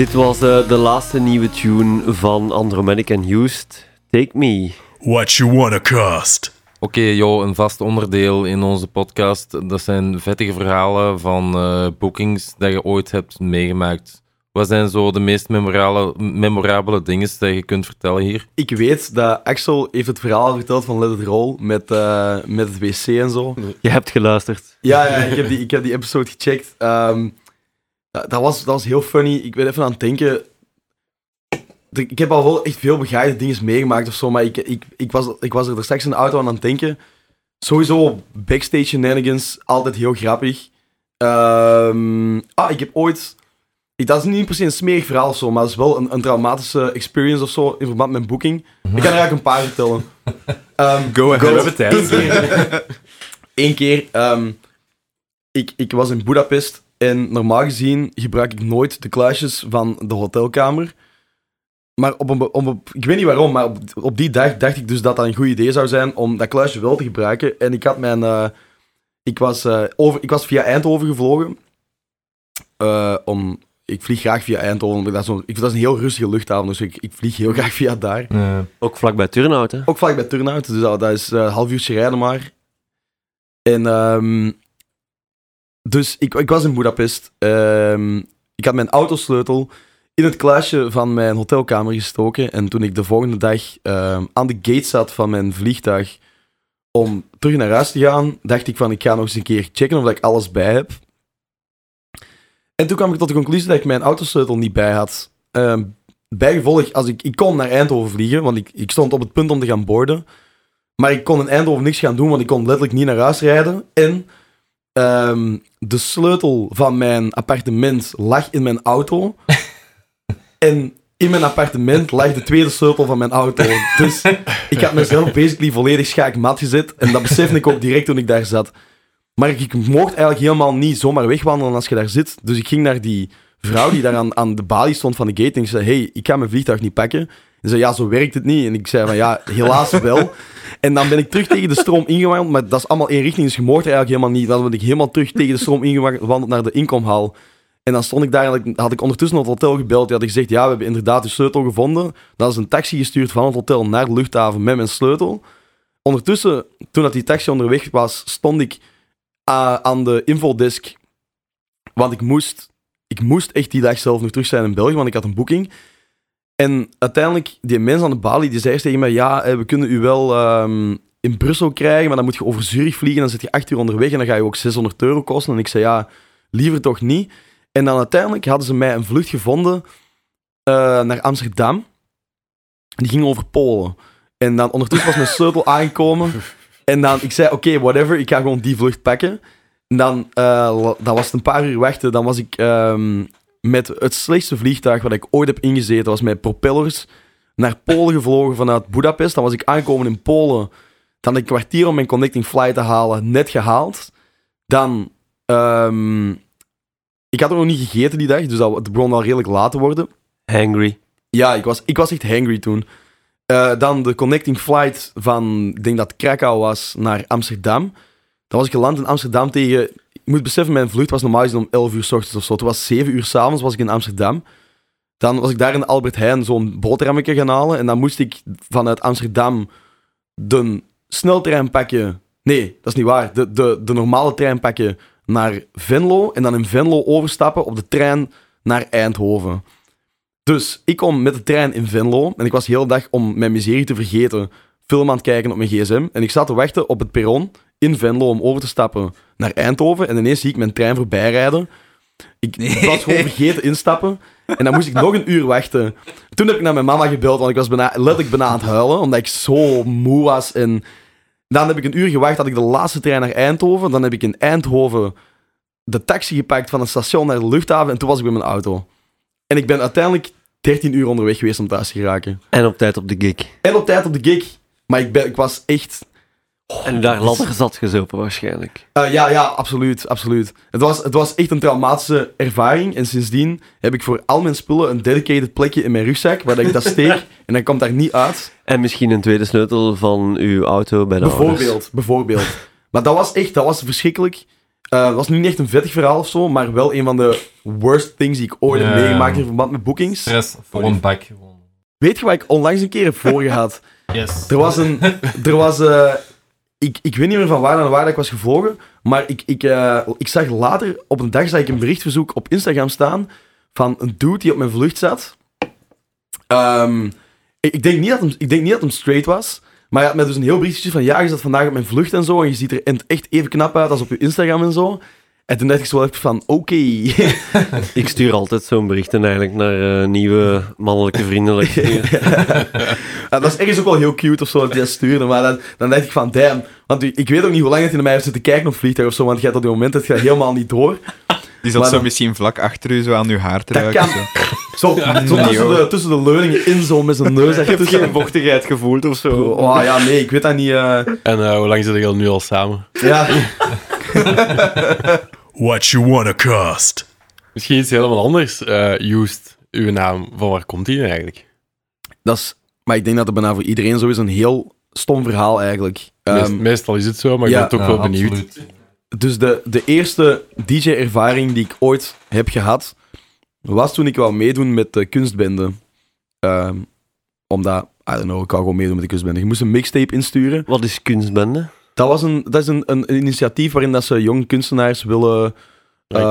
Dit was uh, de laatste nieuwe tune van Andromedik en Joost. Take me. What you on a cast. Oké, okay, joh, een vast onderdeel in onze podcast. Dat zijn vettige verhalen van uh, bookings dat je ooit hebt meegemaakt. Wat zijn zo de meest memorale, memorabele dingen die je kunt vertellen hier? Ik weet dat Axel heeft het verhaal verteld van Let It Roll met, uh, met het wc en zo. Je hebt geluisterd. Ja, ja ik, heb die, ik heb die episode gecheckt. Um, dat, dat, was, dat was heel funny. Ik ben even aan het denken. Ik heb al wel echt veel begaaide dingen meegemaakt of zo, maar ik, ik, ik, was, ik was er straks in de auto aan het denken. Sowieso backstage shenanigans, altijd heel grappig. Um, ah, ik heb ooit... Dat is niet precies een smerig verhaal of zo, maar dat is wel een, een traumatische experience of zo in verband met boeking. Mm-hmm. Ik kan er eigenlijk een paar vertellen. Um, go ahead. Go. Eén keer, um, ik, ik was in Budapest en normaal gezien gebruik ik nooit de kluisjes van de hotelkamer. Maar op een, op een, ik weet niet waarom, maar op, op die dag dacht ik dus dat dat een goed idee zou zijn om dat kluisje wel te gebruiken. En ik had mijn, uh, ik was, uh, over, ik was via Eindhoven gevlogen. Uh, om, ik vlieg graag via Eindhoven, omdat dat, zo'n, ik, dat is een heel rustige luchthaven, dus ik, ik vlieg heel graag via daar. Ja. Ook vlak bij Turnhout, hè? Ook vlak bij Turnhout, dus dat, dat is een uh, half uurtje rijden maar. En um, dus ik, ik was in Budapest. Um, ik had mijn autosleutel in het kluisje van mijn hotelkamer gestoken. En toen ik de volgende dag um, aan de gate zat van mijn vliegtuig om terug naar huis te gaan, dacht ik van ik ga nog eens een keer checken of dat ik alles bij heb. En toen kwam ik tot de conclusie dat ik mijn autosleutel niet bij had. Um, bijgevolg, als ik, ik kon naar Eindhoven vliegen, want ik, ik stond op het punt om te gaan boarden. Maar ik kon in Eindhoven niks gaan doen, want ik kon letterlijk niet naar huis rijden. En um, de sleutel van mijn appartement lag in mijn auto. En in mijn appartement lag de tweede sleutel van mijn auto. Dus ik had mezelf basically volledig schaakmat gezet. En dat besefte ik ook direct toen ik daar zat. Maar ik mocht eigenlijk helemaal niet zomaar wegwandelen als je daar zit. Dus ik ging naar die vrouw die daar aan, aan de balie stond van de gate. En ik zei, hey, ik kan mijn vliegtuig niet pakken. En zei, ja, zo werkt het niet. En ik zei van, ja, helaas wel. En dan ben ik terug tegen de stroom ingewandeld. Maar dat is allemaal één richting, dus je mocht er eigenlijk helemaal niet. Dan ben ik helemaal terug tegen de stroom ingewandeld naar de inkomhal. En dan stond ik daar en had ik ondertussen het hotel gebeld. Die had gezegd, ja, we hebben inderdaad de sleutel gevonden. Dan is een taxi gestuurd van het hotel naar de luchthaven met mijn sleutel. Ondertussen, toen dat die taxi onderweg was, stond ik Uh, aan de infodesk, want ik moest, ik moest echt die dag zelf nog terug zijn in België, want ik had een boeking. En uiteindelijk, die mens aan de balie, die zei tegen mij, ja, we kunnen u wel um, in Brussel krijgen, maar dan moet je over Zurich vliegen, dan zit je acht uur onderweg en dan ga je ook zeshonderd euro kosten. En ik zei, ja, liever toch niet. En dan uiteindelijk hadden ze mij een vlucht gevonden uh, naar Amsterdam. Die ging over Polen. En dan ondertussen was mijn sleutel aangekomen. En dan, ik zei, oké, okay, whatever, ik ga gewoon die vlucht pakken. En dan, uh, dan was het een paar uur wachten. Dan was ik um, met het slechtste vliegtuig wat ik ooit heb ingezeten, was met propellers naar Polen gevlogen vanuit Budapest. Dan was ik aankomen in Polen. Dan een kwartier om mijn connecting flight te halen, net gehaald. Dan, um, ik had er nog niet gegeten die dag, dus dat, het begon al redelijk laat te worden. Hangry. Ja, ik was, ik was echt hangry toen. Uh, dan de connecting flight van, ik denk dat Krakau was, naar Amsterdam. Dan was ik geland in Amsterdam tegen... Ik moet beseffen, mijn vlucht was normaal gezien om elf uur 's ochtends of zo. Toen was zeven uur 's avonds was ik in Amsterdam. Dan was ik daar in Albert Heijn zo'n boterhammetje gaan halen. En dan moest ik vanuit Amsterdam de sneltrein pakken... Nee, dat is niet waar. De, de, de normale trein pakken naar Venlo. En dan in Venlo overstappen op de trein naar Eindhoven. Dus ik kom met de trein in Venlo en ik was de hele dag, om mijn miserie te vergeten, film aan het kijken op mijn gsm. En ik zat te wachten op het perron in Venlo om over te stappen naar Eindhoven. En ineens zie ik mijn trein voorbij rijden. Ik nee. was gewoon vergeten instappen. En dan moest ik nog een uur wachten. Toen heb ik naar mijn mama gebeld, want ik was bijna, letterlijk bijna aan het huilen, omdat ik zo moe was. En dan heb ik een uur gewacht, had ik de laatste trein naar Eindhoven. Dan heb ik in Eindhoven de taxi gepakt van het station naar de luchthaven. En toen was ik bij mijn auto. En ik ben uiteindelijk dertien uur onderweg geweest om thuis te geraken. En op tijd op de gig. En op tijd op de gig. Maar ik, ben, ik was echt... Oh, en daar lat zat gezopen waarschijnlijk. Uh, ja, ja, absoluut. absoluut. Het was, het was echt een traumatische ervaring. En sindsdien heb ik voor al mijn spullen een dedicated plekje in mijn rugzak, waar ik dat steek. En dan komt daar niet uit. En misschien een tweede sleutel van uw auto bij de bijvoorbeeld, ouders. Bijvoorbeeld. Maar dat was echt, dat was verschrikkelijk. Uh, was nu niet echt een vettig verhaal of zo, maar wel een van de worst things die ik ooit yeah. heb meegemaakt in verband met bookings. Stress voor een bak. Weet je wat ik onlangs een keer heb voorgehad? Yes. Er was een... Er was, uh, ik, ik weet niet meer van waar naar waar dat ik was gevlogen, maar ik, ik, uh, ik zag later, op een dag zag ik een berichtverzoek op Instagram staan van een dude die op mijn vlucht zat. Um, ik, ik, denk niet dat hem, ik denk niet dat hem straight was, maar hij had mij dus een heel berichtje van ja, je zat vandaag op mijn vlucht en zo, en je ziet er echt even knap uit als op je Instagram en zo. En toen dacht ik zo wel van, oké. Okay. Ik stuur altijd zo'n berichten eigenlijk naar uh, nieuwe mannelijke vrienden. Dat is ergens ook wel heel cute of zo dat hij dat stuurde, maar dan, dan dacht ik van, damn. Want ik weet ook niet hoe lang hij naar mij heeft zitten kijken op vliegtuig of zo, want je gaat op dit moment, dat gaat helemaal niet door. Die zat maar zo dan, misschien vlak achter u zo aan uw haar te ruiken. Kan, zo, ja, zo nee, tussen, de, tussen de leuningen in, zo met zijn neus. Ik heb geen vochtigheid gevoeld of zo. Oh ja, nee, ik weet dat niet. Uh... En uh, hoe lang zit je nu al samen? Ja. What You On a Cast. Misschien iets helemaal anders. Uh, Joost, uw naam, van waar komt die eigenlijk? Dat is, maar ik denk dat het bijna voor iedereen zo is, een heel stom verhaal eigenlijk. Um, Meest, meestal is het zo, maar ik ja, ben toch ja, wel benieuwd. Absoluut. Dus de, de eerste D J-ervaring die ik ooit heb gehad, was toen ik wou meedoen met de kunstbende. Um, omdat, I don't know, ik wou gewoon meedoen met de kunstbende. Je moest een mixtape insturen. Wat is kunstbende? Dat, was een, dat is een, een, een initiatief waarin dat ze jonge kunstenaars willen... Uh,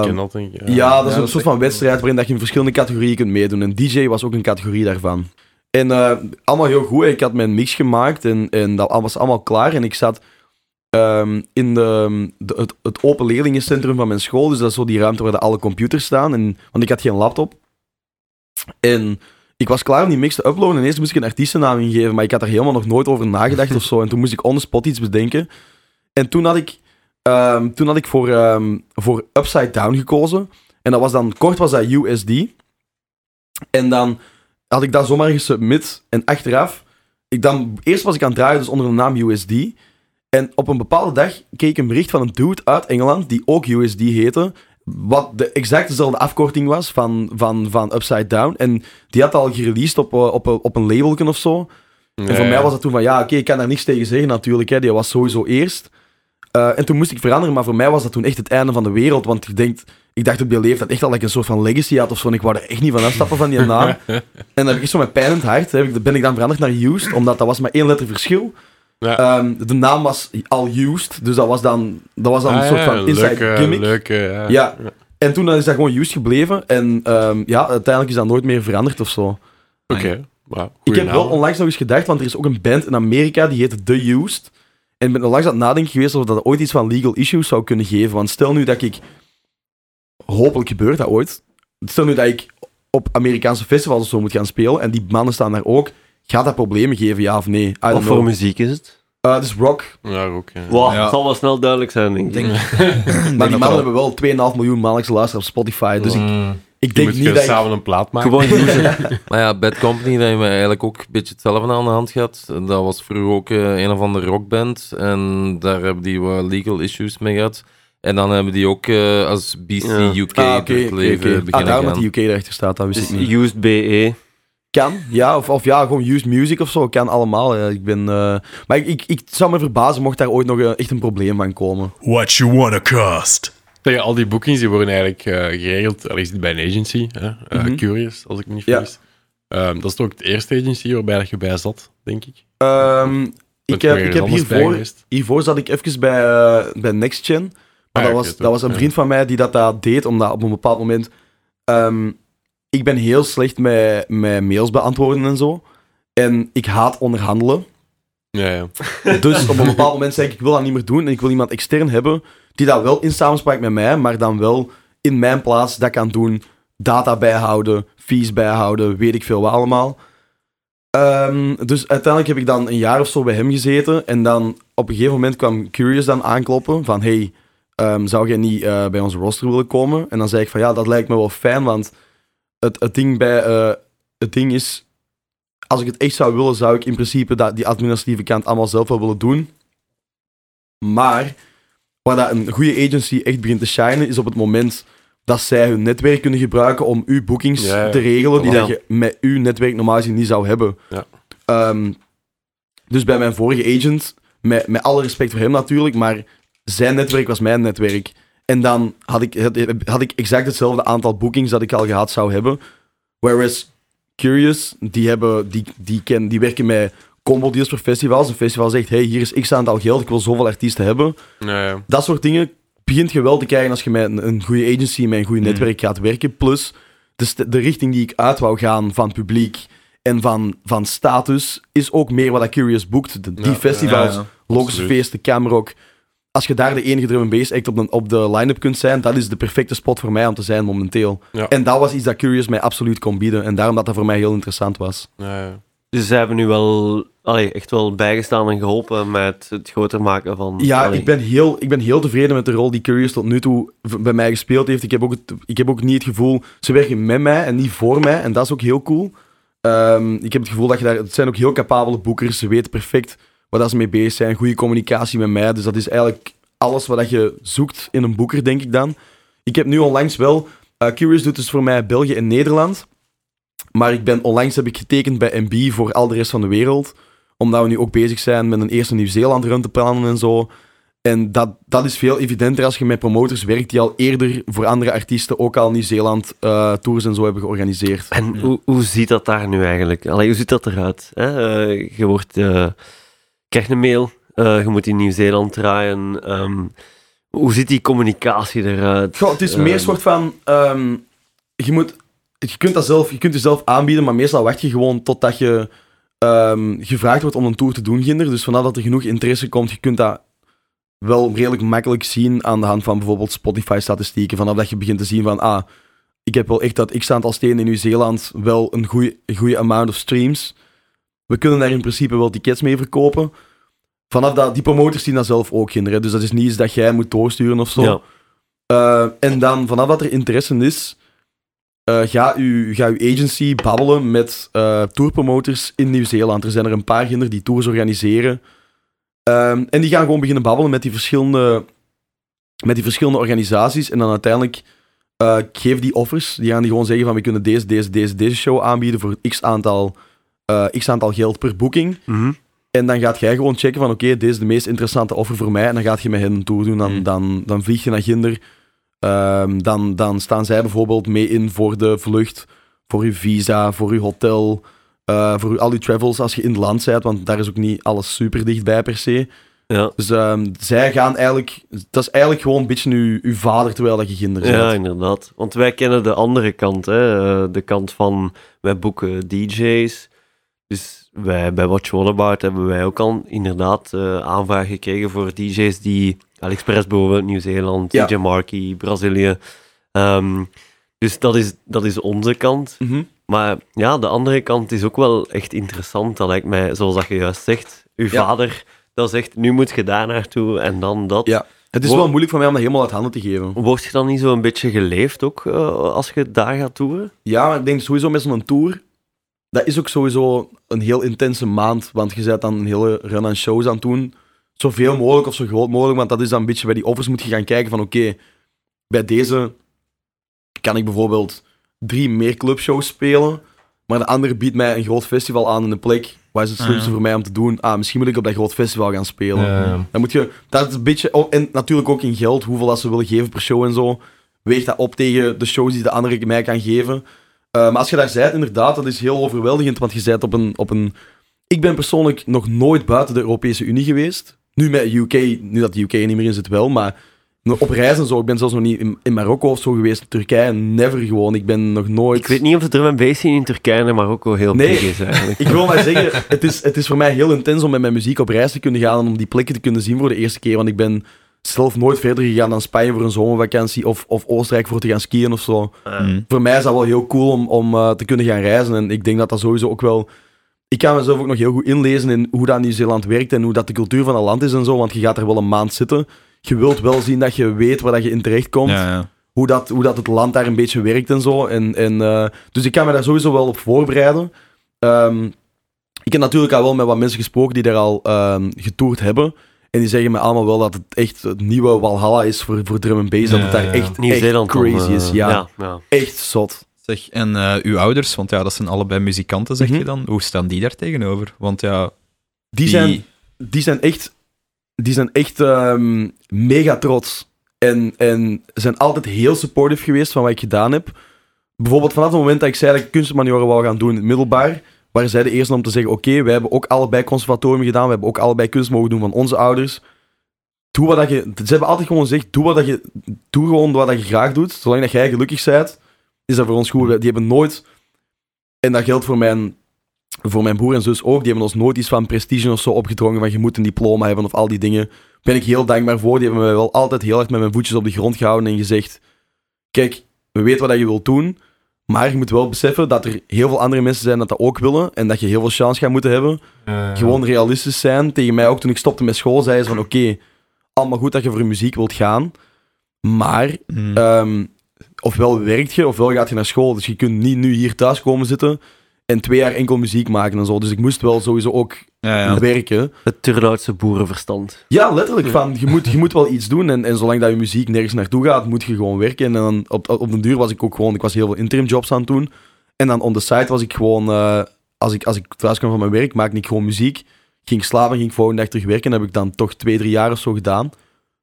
ik dat, denk ik, ja. ja, dat is ja, een dat soort van wedstrijd waarin dat je in verschillende categorieën kunt meedoen. En D J was ook een categorie daarvan. En uh, allemaal heel goed. Ik had mijn mix gemaakt en, en dat was allemaal klaar. En ik zat um, in de, de, het, het open leerlingencentrum van mijn school. Dus dat is zo die ruimte waar de alle computers staan. En, want ik had geen laptop. En... Ik was klaar om die mix te uploaden en eerst moest ik een artiestennaam ingeven, maar ik had er helemaal nog nooit over nagedacht of zo. En toen moest ik on the spot iets bedenken. En toen had ik, um, toen had ik voor, um, voor Upside Down gekozen. En dat was dan, kort was dat U S D. En dan had ik dat zomaar gesubmit. En achteraf, ik dan, eerst was ik aan het draaien, dus onder de naam U S D. En op een bepaalde dag keek ik een bericht van een dude uit Engeland, die ook U S D heette. Wat de exact dezelfde afkorting was van, van, van Upside Down. En die had al gereleased op, op, op een labelken of zo. Nee. En voor mij was dat toen van, ja, oké, okay, ik kan daar niks tegen zeggen natuurlijk. Hè. Die was sowieso eerst. Uh, en toen moest ik veranderen, maar voor mij was dat toen echt het einde van de wereld. Want ik, denk, ik dacht op die leeftijd echt al dat ik een soort van legacy had of zo. En ik wou er echt niet van afstappen van die naam. En dan heb ik echt zo met pijn in het hart. Hè, ben ik dan veranderd naar Used, omdat dat was maar één letter verschil. Ja. Um, de naam was al Used, dus dat was dan, dat was dan ah, een soort ja, van inside leuke, gimmick. Leuke, ja. Ja. En toen is dat gewoon Used gebleven en um, ja, uiteindelijk is dat nooit meer veranderd of zo. Oké, okay. wow, ik heb naam. wel onlangs nog eens gedacht, want er is ook een band in Amerika die heet The Used. En ik ben onlangs aan het nadenken geweest of dat ooit iets van legal issues zou kunnen geven. Want stel nu dat ik, hopelijk gebeurt dat ooit, stel nu dat ik op Amerikaanse festivals of zo moet gaan spelen en die mannen staan daar ook. Gaat dat problemen geven, ja of nee? Wat voor muziek is het? Uh, het is rock. Ja, rock. Ja. Wow, ja. Het zal wel snel duidelijk zijn, denk ik. Denk, maar die mannen wel. hebben wel twee komma vijf miljoen maandelijks luisteren op Spotify, dus mm. ik, ik denk niet dat je samen ik... een plaat maken. Gewoon doen. Maar ja, Bad Company, dat hebben we eigenlijk ook een beetje hetzelfde aan de hand gehad. Dat was vroeger ook uh, een of andere rockband en daar hebben die uh, legal issues mee gehad. En dan hebben die ook uh, als B C ja. U K ah, okay, het leven okay, okay. beginnen. Ah, daarom dat die U K erachter staat, dat wist dus ik niet. Used B E. Kan, ja, of, of ja, gewoon used music of zo, kan allemaal. Ja. Ik ben, uh... Maar ik, ik, ik zou me verbazen mocht daar ooit nog uh, echt een probleem van komen. What You On a Cast. Ja, al die bookings die worden eigenlijk uh, geregeld, al is het bij een agency, hè? Uh, mm-hmm. Curious, als ik me niet vergis. Ja. Um, dat is toch het eerste agency waarbij dat je bij zat, denk ik? Um, ik heb, ik heb hiervoor, hiervoor zat ik even bij, uh, bij Next Gen, maar ah, dat, was, dat was een vriend ja. van mij die dat, dat deed, omdat op een bepaald moment... Um, Ik ben heel slecht met, met mails beantwoorden en zo. En ik haat onderhandelen. Ja, ja. Dus op een bepaald moment zei ik, ik wil dat niet meer doen. En ik wil iemand extern hebben die dat wel in samenspraak met mij, maar dan wel in mijn plaats dat kan doen. Data bijhouden, fees bijhouden, weet ik veel wat allemaal. Um, dus uiteindelijk heb ik dan een jaar of zo bij hem gezeten. En dan op een gegeven moment kwam Curious dan aankloppen van, hey, um, zou jij niet uh, bij ons roster willen komen? En dan zei ik van, ja, dat lijkt me wel fijn, want... Het, het, ding bij, uh, het ding is, als ik het echt zou willen, zou ik in principe dat, die administratieve kant allemaal zelf wel willen doen. Maar, waar dat een goede agency echt begint te shinen, is op het moment dat zij hun netwerk kunnen gebruiken om uw bookings ja, ja. te regelen, die ja. dat je met uw netwerk normaal gezien niet zou hebben. Ja. Um, dus bij mijn vorige agent, met, met alle respect voor hem natuurlijk, maar zijn netwerk was mijn netwerk. En dan had ik, had ik exact hetzelfde aantal bookings dat ik al gehad zou hebben. Whereas Curious, die, hebben, die, die, ken, die werken met combo deals voor festivals. Een festival zegt, hey, hier is x aantal geld, ik wil zoveel artiesten hebben. Nee. Dat soort dingen begint je wel te krijgen als je met een, een goede agency, met een goed netwerk mm. gaat werken. Plus de, st- de richting die ik uit wou gaan van publiek en van, van status is ook meer wat Curious boekt. De, die ja, festivals, ja, ja. Logische feesten, Camrock. Als je daar de enige drum and bass act op de, op de line-up kunt zijn, dat is de perfecte spot voor mij om te zijn momenteel. Ja. En dat was iets dat Curious mij absoluut kon bieden. En daarom dat dat voor mij heel interessant was. Ja, ja. Dus ze hebben nu wel allee, echt wel bijgestaan en geholpen met het groter maken van... Ja, ik ben, heel, ik ben heel tevreden met de rol die Curious tot nu toe bij mij gespeeld heeft. Ik heb ook, het, ik heb ook niet het gevoel... Ze werken met mij en niet voor mij. En dat is ook heel cool. Um, ik heb het gevoel dat je daar... Het zijn ook heel capabele boekers. Ze weten perfect... waar ze mee bezig zijn, goede communicatie met mij. Dus dat is eigenlijk alles wat je zoekt in een boeker, denk ik dan. Ik heb nu onlangs wel... Uh, Curious doet dus voor mij België en Nederland. Maar ik ben, onlangs heb ik getekend bij M B voor al de rest van de wereld. Omdat we nu ook bezig zijn met een eerste Nieuw-Zeeland run te plannen en zo. En dat, dat is veel evidenter als je met promotors werkt die al eerder voor andere artiesten ook al Nieuw-Zeeland uh, tours en zo hebben georganiseerd. En ja. hoe, hoe ziet dat daar nu eigenlijk? Allee, hoe ziet dat eruit? Hè? Uh, je wordt... Uh... Ik krijg een mail, uh, je moet in Nieuw-Zeeland draaien. Um, hoe ziet die communicatie eruit? Goh, het is meer een soort van... Um, je, moet, je, kunt dat zelf, je kunt jezelf aanbieden, maar meestal wacht je gewoon totdat je um, gevraagd wordt om een tour te doen, ginder. Dus vanaf dat er genoeg interesse komt, je kunt dat wel redelijk makkelijk zien aan de hand van bijvoorbeeld Spotify-statistieken. Vanaf dat je begint te zien van, ah, ik heb wel echt dat x-aantal steden in Nieuw-Zeeland wel een goede amount of streams... We kunnen daar in principe wel tickets mee verkopen. Vanaf dat, die promoters zien dat zelf ook, kinderen. Dus dat is niet iets dat jij moet doorsturen of zo. Ja. Uh, en dan, vanaf dat er interesse is, uh, ga uw ga uw agency babbelen met uh, tourpromoters in Nieuw-Zeeland. Er zijn er een paar, kinderen, die tours organiseren. Uh, en die gaan gewoon beginnen babbelen met die verschillende, met die verschillende organisaties. En dan uiteindelijk uh, geef die offers. Die gaan die gewoon zeggen van, we kunnen deze, deze, deze, deze show aanbieden voor x aantal... Uh, x aantal geld per boeking. Mm-hmm. En dan gaat jij gewoon checken van oké, okay, dit is de meest interessante offer voor mij. En dan gaat je met hen een tour doen. Dan, mm. dan, dan vlieg je naar Ginder. Um, dan, dan staan zij bijvoorbeeld mee in voor de vlucht, voor je visa, voor je hotel, uh, voor uw, al je travels als je in het land bent. Want daar is ook niet alles super dichtbij per se. Ja. Dus um, zij gaan eigenlijk... Dat is eigenlijk gewoon een beetje uw, uw vader terwijl dat je Ginder bent. Ja, inderdaad. Want wij kennen de andere kant. Hè? De kant van wij boeken D J's. Dus wij, bij What You On a Cast hebben wij ook al inderdaad uh, aanvragen gekregen voor D J's die Alex Press boven Nieuw-Zeeland, ja. D J Markie, Brazilië. Um, dus dat is, dat is onze kant. Mm-hmm. Maar ja, de andere kant is ook wel echt interessant. Dat lijkt mij, zoals dat je juist zegt, uw ja. vader dat zegt, nu moet je daar naartoe en dan dat. Ja. Het is Word, wel moeilijk voor mij om dat helemaal uit handen te geven. Word je dan niet zo een beetje geleefd ook uh, als je daar gaat toeren? Ja, maar ik denk sowieso met zo'n tour... Dat is ook sowieso een heel intense maand, want je bent dan een hele run aan shows aan het doen. Zoveel mogelijk of zo groot mogelijk, want dat is dan een beetje bij die offers moet je gaan kijken van oké, okay, bij deze kan ik bijvoorbeeld drie meer clubshows spelen, maar de andere biedt mij een groot festival aan in de plek. Wat is het slimste ah, ja. voor mij om te doen? Ah, misschien moet ik op dat groot festival gaan spelen. Ja, ja. Dan moet je, dat is een beetje, oh, en natuurlijk ook in geld, hoeveel dat ze willen geven per show en zo, weegt dat op tegen de shows die de andere mij kan geven. Uh, maar als je daar bent, inderdaad, dat is heel overweldigend, want je bent op een, op een... Ik ben persoonlijk nog nooit buiten de Europese Unie geweest. Nu met U K, nu dat de U K niet meer in zit wel, maar op reis en zo. Ik ben zelfs nog niet in, in Marokko of zo geweest, Turkije, never gewoon. Ik ben nog nooit... Ik weet niet of de drum and bass in Turkije en Marokko heel nee, big is eigenlijk. Ik wil maar zeggen, het is, het is voor mij heel intens om met mijn muziek op reis te kunnen gaan en om die plekken te kunnen zien voor de eerste keer, want ik ben... zelf nooit verder gegaan dan Spanje voor een zomervakantie of, of Oostenrijk voor te gaan skiën of zo. Mm. Voor mij is dat wel heel cool om, om uh, te kunnen gaan reizen en ik denk dat dat sowieso ook wel... Ik kan mezelf ook nog heel goed inlezen in hoe dat Nieuw-Zeeland werkt en hoe dat de cultuur van het land is en zo, want je gaat er wel een maand zitten. Je wilt wel zien dat je weet waar dat je in terecht komt, ja, ja. Hoe, dat, hoe dat het land daar een beetje werkt en zo. En, en, uh, dus ik kan me daar sowieso wel op voorbereiden. Um, ik heb natuurlijk al wel met wat mensen gesproken die daar al um, getoerd hebben. En die zeggen me allemaal wel dat het echt het nieuwe Walhalla is voor, voor drum and bass. Ja, dat het daar ja, echt, echt crazy om, uh, is. Ja. Ja, ja, echt zot. Zeg, en uh, uw ouders, want ja, dat zijn allebei muzikanten, zeg mm-hmm. je dan. Hoe staan die daar tegenover? Want ja... Die, die... zijn, die zijn echt, die zijn echt um, mega trots. En, en zijn altijd heel supportive geweest van wat ik gedaan heb. Bijvoorbeeld vanaf het moment dat ik zei dat ik kunstmanioren wou gaan doen in het middelbaar, waren zij de eerste om te zeggen, oké, okay, wij hebben ook allebei conservatorium gedaan, we hebben ook allebei kunst mogen doen van onze ouders. Doe wat dat je, ze hebben altijd gewoon gezegd, doe, wat dat je, doe gewoon wat dat je graag doet, zolang dat jij gelukkig bent, is dat voor ons goed. Die hebben nooit, en dat geldt voor mijn, voor mijn broer en zus ook, die hebben ons nooit iets van prestige of zo opgedrongen, van je moet een diploma hebben of al die dingen. Ben ik heel dankbaar voor, die hebben mij wel altijd heel hard met mijn voetjes op de grond gehouden en gezegd, kijk, we weten wat je wilt doen, maar je moet wel beseffen dat er heel veel andere mensen zijn dat dat ook willen en dat je heel veel chance gaat moeten hebben. Uh, Gewoon realistisch zijn. Tegen mij ook toen ik stopte met school, zei ze van oké, okay, allemaal goed dat je voor muziek wilt gaan, maar mm. um, ofwel werkt je, ofwel gaat je naar school. Dus je kunt niet nu hier thuis komen zitten en twee jaar enkel muziek maken en zo. Dus ik moest wel sowieso ook ja, ja. werken. Het Turloutse boerenverstand. Ja, letterlijk. Van, je, moet, je moet wel iets doen. En, en zolang dat je muziek nergens naartoe gaat, moet je gewoon werken. En dan op, op den duur was ik ook gewoon... Ik was heel veel interim jobs aan het doen. En dan on the side was ik gewoon... Uh, als, ik, als ik thuis kwam van mijn werk, maakte ik gewoon muziek. Ging slapen, ging volgende dag terug werken. Dat heb ik dan toch twee, drie jaar of zo gedaan.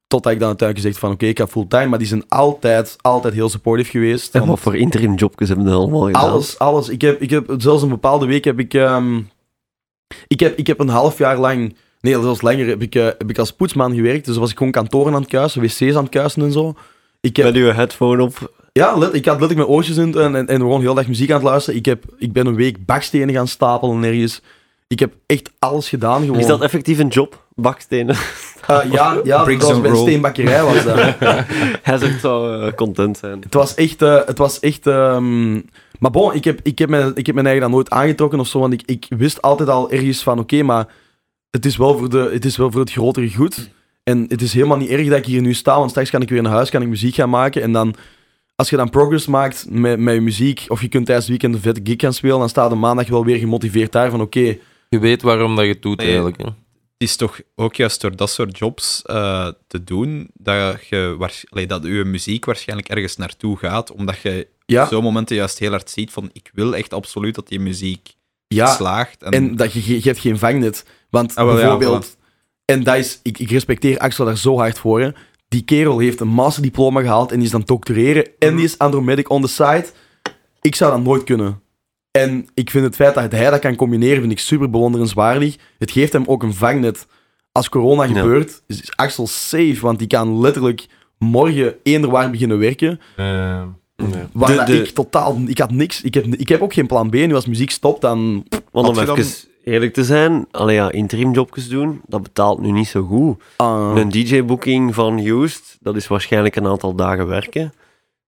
Totdat ik dan uiteindelijk gezegd van oké, okay, ik ga fulltime. Maar die zijn altijd, altijd heel supportive geweest. En wat voor interim jobjes hebben we allemaal gedaan? Alles, alles. Ik heb, ik heb, zelfs een bepaalde week heb ik... Um, Ik heb, ik heb een half jaar lang, nee, zelfs langer, heb ik, uh, heb ik als poetsman gewerkt. Dus was ik gewoon kantoren aan het kuisen, wc's aan het kuisen en zo. Ik heb, met uw headphone op? Ja, let, ik had letterlijk mijn oortjes in en, en, en gewoon heel dag muziek aan het luisteren. Ik, heb, ik ben een week bakstenen gaan stapelen ergens. Ik heb echt alles gedaan gewoon. Is dat effectief een job? Bakstenen? Uh, ja, ja dat was bij een steenbakkerij was dat. Hazard zou uh, content zijn. Het was echt... Uh, het was echt um, maar bon, ik heb, ik, heb mijn, ik heb mijn eigen dan nooit aangetrokken of zo, want ik, ik wist altijd al ergens van, oké, okay, maar het is, wel voor de, het is wel voor het grotere goed. En het is helemaal niet erg dat ik hier nu sta, want straks kan ik weer naar huis, kan ik muziek gaan maken. En dan, als je dan progress maakt met, met je muziek, of je kunt tijdens het weekend een vette gig gaan spelen, dan staat de maandag wel weer gemotiveerd daar van, oké. Okay, je weet waarom dat je het doet, nee, eigenlijk. Hè? Het is toch ook juist door dat soort jobs uh, te doen, dat je waars- allee, dat je muziek waarschijnlijk ergens naartoe gaat, omdat je... Ja. Op zo'n momenten juist heel hard ziet van ik wil echt absoluut dat die muziek ja, slaagt. En... en dat je, je hebt geen vangnet. Want ah, wel, bijvoorbeeld, ja, en dat is, ik, ik respecteer Axel daar zo hard voor. Hè. Die kerel heeft een masterdiploma gehaald en die is aan het doctoreren. En die is Andromedik on the side. Ik zou dat nooit kunnen. En ik vind het feit dat hij dat kan combineren, vind ik super bewonderenswaardig. Het geeft hem ook een vangnet. Als corona ja. gebeurt, is Axel safe, want die kan letterlijk morgen eender waar beginnen werken. Uh... Nee. Waar de, de... ik totaal... Ik had niks. Ik heb, ik heb ook geen plan B. Nu als muziek stopt, dan... Want om even dan... eerlijk te zijn, allee ja, interim jobjes doen, dat betaalt nu niet zo goed. Uh. Een D J-booking van Joost, dat is waarschijnlijk een aantal dagen werken.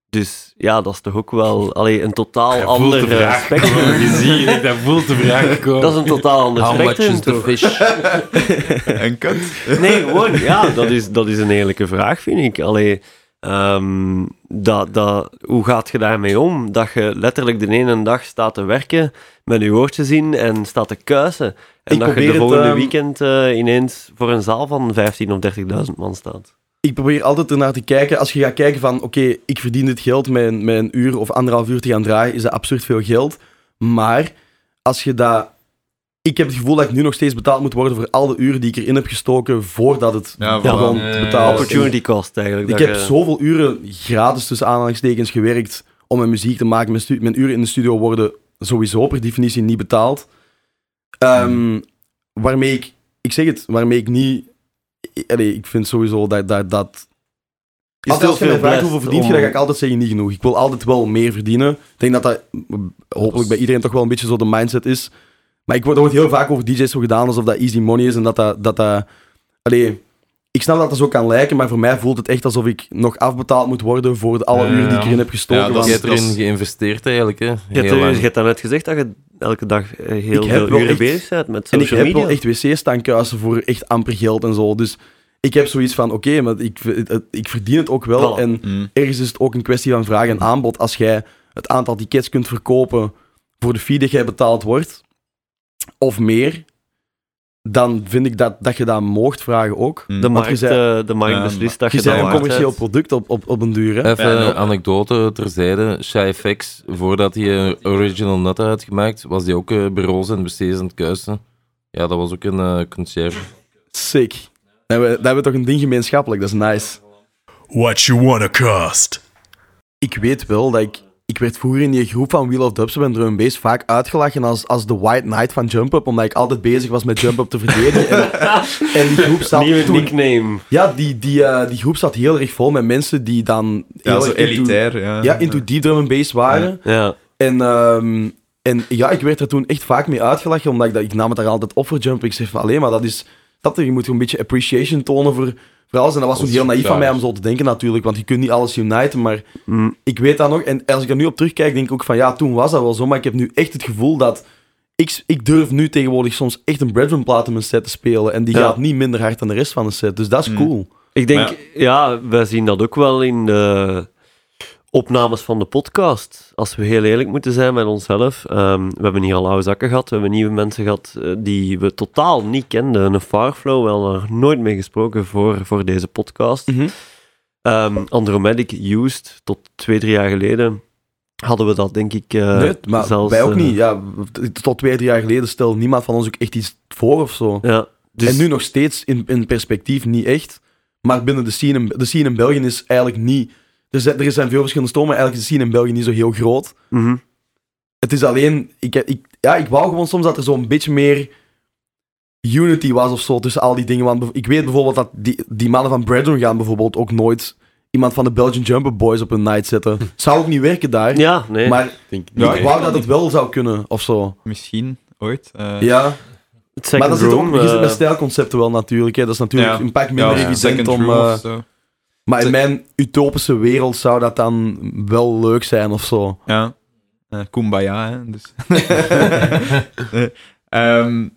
Dus ja, dat is toch ook wel... Allee, een totaal ander spectrum. Gezien, dat voelt de vraag komen. Dat is een totaal ander spectrum. How much is the fish? Een kut? Nee, gewoon, ja, dat is, dat is een eerlijke vraag, vind ik. Allee... Um, dat, dat, hoe gaat je daarmee om? Dat je letterlijk de ene dag staat te werken met je oortjes in en staat te kuisen. En ik dat je de volgende het, um, weekend uh, ineens voor een zaal van vijftienduizend of dertigduizend man staat. Ik probeer altijd ernaar te kijken. Als je gaat kijken van, oké, okay, ik verdien dit geld met, met een uur of anderhalf uur te gaan draaien, is dat absurd veel geld. Maar als je dat... Ik heb het gevoel dat ik nu nog steeds betaald moet worden voor al de uren die ik erin heb gestoken voordat het ja, begon ja, te betalen. Opportunity cost eigenlijk. Ik heb je... zoveel uren gratis tussen aanhalingstekens gewerkt om mijn muziek te maken. Mijn, stu- mijn uren in de studio worden sowieso per definitie niet betaald. Um, waarmee ik, ik zeg het, waarmee ik niet... Ik, allee, ik vind sowieso dat... dat, dat is altijd als je mij vraagt hoeveel verdient om... je, dan ga ik altijd zeggen niet genoeg. Ik wil altijd wel meer verdienen. Ik denk dat dat hopelijk bij iedereen toch wel een beetje zo de mindset is. Maar ik word ooit heel vaak over D J's zo gedaan alsof dat easy money is en dat dat... dat, dat allee, ik snap dat dat zo kan lijken, maar voor mij voelt het echt alsof ik nog afbetaald moet worden voor de alle uren die ik erin heb gestoken. Ja, dat want, je hebt erin dat... geïnvesteerd eigenlijk. Hè? Je hebt, hebt daarnet gezegd dat je elke dag heel veel uren echt, bezig bent met social media. En ik heb media. Wel echt wc's staan kuisen voor echt amper geld en zo. Dus ik heb zoiets van, oké, okay, maar ik, ik verdien het ook wel. Voilà. En mm. ergens is het ook een kwestie van vraag en aanbod. Als jij het aantal tickets kunt verkopen voor de fee die jij betaald wordt... of meer, dan vind ik dat, dat je dat moogt vragen ook. De markt, zei, uh, de markt beslist uh, dat je, je dat waard. Je een commercieel product op, op, op een duur. Hè? Even een anekdote terzijde. Shyfx, voordat hij Original Nut had gemaakt, was hij ook uh, bureaus en wc's aan het kuisen. Ja, dat was ook een uh, concierge. Sick. Dat hebben, dat hebben we toch een ding gemeenschappelijk, dat is nice. What You On a Cast. Ik weet wel dat ik... Ik werd vroeger in die groep van Wheel of Dubstep en Drum and Bass vaak uitgelachen als, als de White Knight van Jump Up, omdat ik altijd bezig was met Jump Up te verdedigen. En, en die groep zat... Nieuwe toen, nickname. Ja, die, die, uh, die groep zat heel erg vol met mensen die dan... Ja, heel zo into, elitair. Ja, ja into ja. Deep Drum and Bass waren. Ja. Ja. En... Um, En ja, ik werd er toen echt vaak mee uitgelachen, omdat ik, dat, ik nam het daar altijd op voor jumpen. Ik zeg van, alleen maar dat is... Dat, je moet een beetje appreciation tonen voor, voor alles. En dat was toen heel naïef van mij om zo te denken natuurlijk, want je kunt niet alles uniten, maar mm. ik weet dat nog. En als ik er nu op terugkijk, denk ik ook van, ja, toen was dat wel zo, maar ik heb nu echt het gevoel dat... Ik, ik durf nu tegenwoordig soms echt een breadroom plaat in mijn set te spelen en die ja. gaat niet minder hard dan de rest van de set. Dus dat is mm. cool. Ik denk, ja. ja, wij zien dat ook wel in de... opnames van de podcast, als we heel eerlijk moeten zijn met onszelf. Um, we hebben hier al oude zakken gehad, we hebben nieuwe mensen gehad uh, die we totaal niet kenden. Een Fireflow, we hadden er nooit mee gesproken voor, voor deze podcast. Mm-hmm. Um, Andromedik, Joost, tot twee, drie jaar geleden hadden we dat, denk ik, uh, nee, maar zelfs... Wij ook uh, niet, ja. Tot twee, drie jaar geleden stelde niemand van ons ook echt iets voor of zo. Ja, dus... En nu nog steeds, in, in perspectief, niet echt. Maar binnen de scene, de scene in België is eigenlijk niet... Er zijn, er zijn veel verschillende stromen, maar eigenlijk is de scene in België niet zo heel groot. Mm-hmm. Het is alleen... Ik, ik, ja, ik wou gewoon soms dat er zo'n beetje meer unity was of zo tussen al die dingen. Want ik weet bijvoorbeeld dat die, die mannen van Breadroom gaan bijvoorbeeld ook nooit iemand van de Belgian Jumper Boys op een night zetten. Zou ook niet werken daar. Ja, nee. Maar Denk, nou, ik wou dat het wel zou kunnen, of zo. Misschien, ooit. Uh... Ja. Maar dat zit ook... Je zit met stijlconcepten wel natuurlijk. Hè. Dat is natuurlijk ja. een pak minder ja, evident ja. om... Uh, Maar in mijn utopische wereld zou dat dan wel leuk zijn of zo. Ja, uh, kumbaya, hè. Dus. um,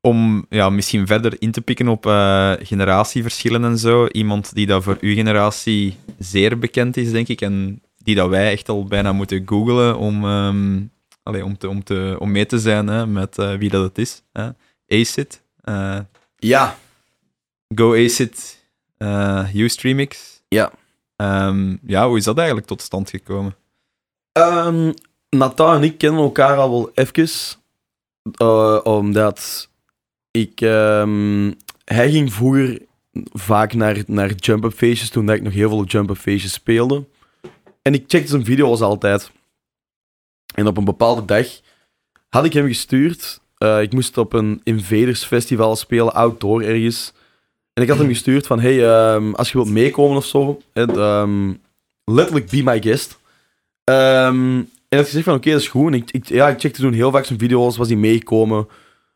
om ja, misschien verder in te pikken op uh, generatieverschillen en zo. Iemand die dat voor uw generatie zeer bekend is, denk ik. En die dat wij echt al bijna moeten googlen om, um, allez, om, te, om, te, om mee te zijn hè, met uh, wie dat het is. Hè. A C I D. Uh, ja. Go A C I D. Uh, Ustreamix. Ja. Um, ja, hoe is dat eigenlijk tot stand gekomen? Um, Nathan en ik kennen elkaar al wel even. Uh, omdat ik... Um, hij ging vroeger vaak naar, naar jump-up feestjes, toen dat ik nog heel veel jump-up feestjes speelde. En ik checkte zijn video's altijd. En op een bepaalde dag had ik hem gestuurd. Uh, ik moest op een Invaders Festival spelen, outdoor ergens. En ik had hem gestuurd van, hey, um, als je wilt meekomen of zo, and, um, letterlijk be my guest. Um, en had gezegd van, oké, okay, dat is goed. En ik, ik, ja, ik checkte toen heel vaak zijn video's, was hij meegekomen.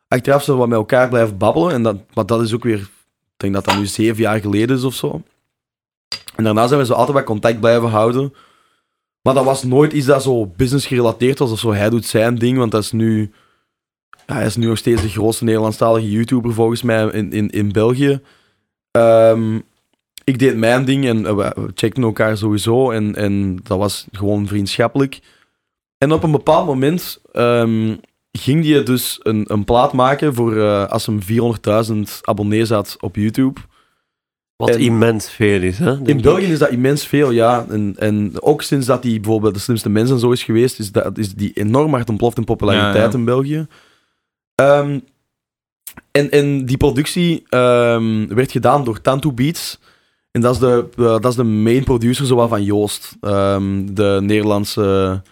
Achteraf zouden we met elkaar blijven babbelen. En dat, maar dat is ook weer, ik denk dat dat nu zeven jaar geleden is of zo. En daarna zijn we zo altijd wat contact blijven houden. Maar dat was nooit iets dat zo business gerelateerd was of zo. Hij doet zijn ding, want dat is nu... Ja, hij is nu nog steeds de grootste Nederlandstalige YouTuber volgens mij in, in, in België. Um, ik deed mijn ding en uh, we checkten elkaar sowieso en, en dat was gewoon vriendschappelijk. En op een bepaald moment um, ging hij dus een, een plaat maken voor uh, als hem vierhonderdduizend abonnees had op YouTube. Wat en, immens veel is, hè? In België ik. is dat immens veel, ja. En, en ook sinds dat hij bijvoorbeeld De Slimste Mens en zo is geweest, is, dat, is die enorm hard ontploft in populariteit ja, ja. in België. Um, En, en die productie um, werd gedaan door Tanto Beats. En dat is de, uh, dat is de main producer zowel van Joost, um, de Nederlandse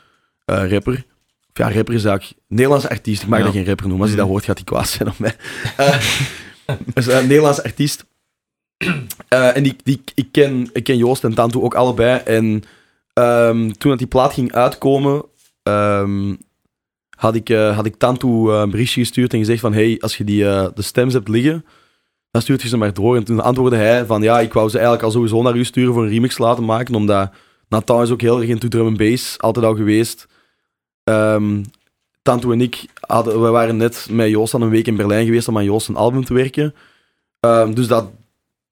uh, rapper. Of ja, rapper is eigenlijk... Nederlandse artiest, ik mag ja. dat geen rapper noemen. Als hij dat hoort, gaat hij kwaad zijn op mij. Uh, dus een uh, Nederlandse artiest. Uh, en die, die, ik, ken, ik ken Joost en Tanto ook allebei. En um, toen dat die plaat ging uitkomen... Um, Had ik, uh, had ik Tanto uh, een berichtje gestuurd en gezegd van, hey, als je die, uh, de stems hebt liggen, dan stuurt je ze maar door. En toen antwoordde hij van, ja, ik wou ze eigenlijk al sowieso naar u sturen voor een remix laten maken, omdat Nathan is ook heel erg into drum and bass, altijd al geweest. Um, Tanto en ik, hadden, we waren net met Joost aan een week in Berlijn geweest om aan Joost een album te werken. Um, dus dat,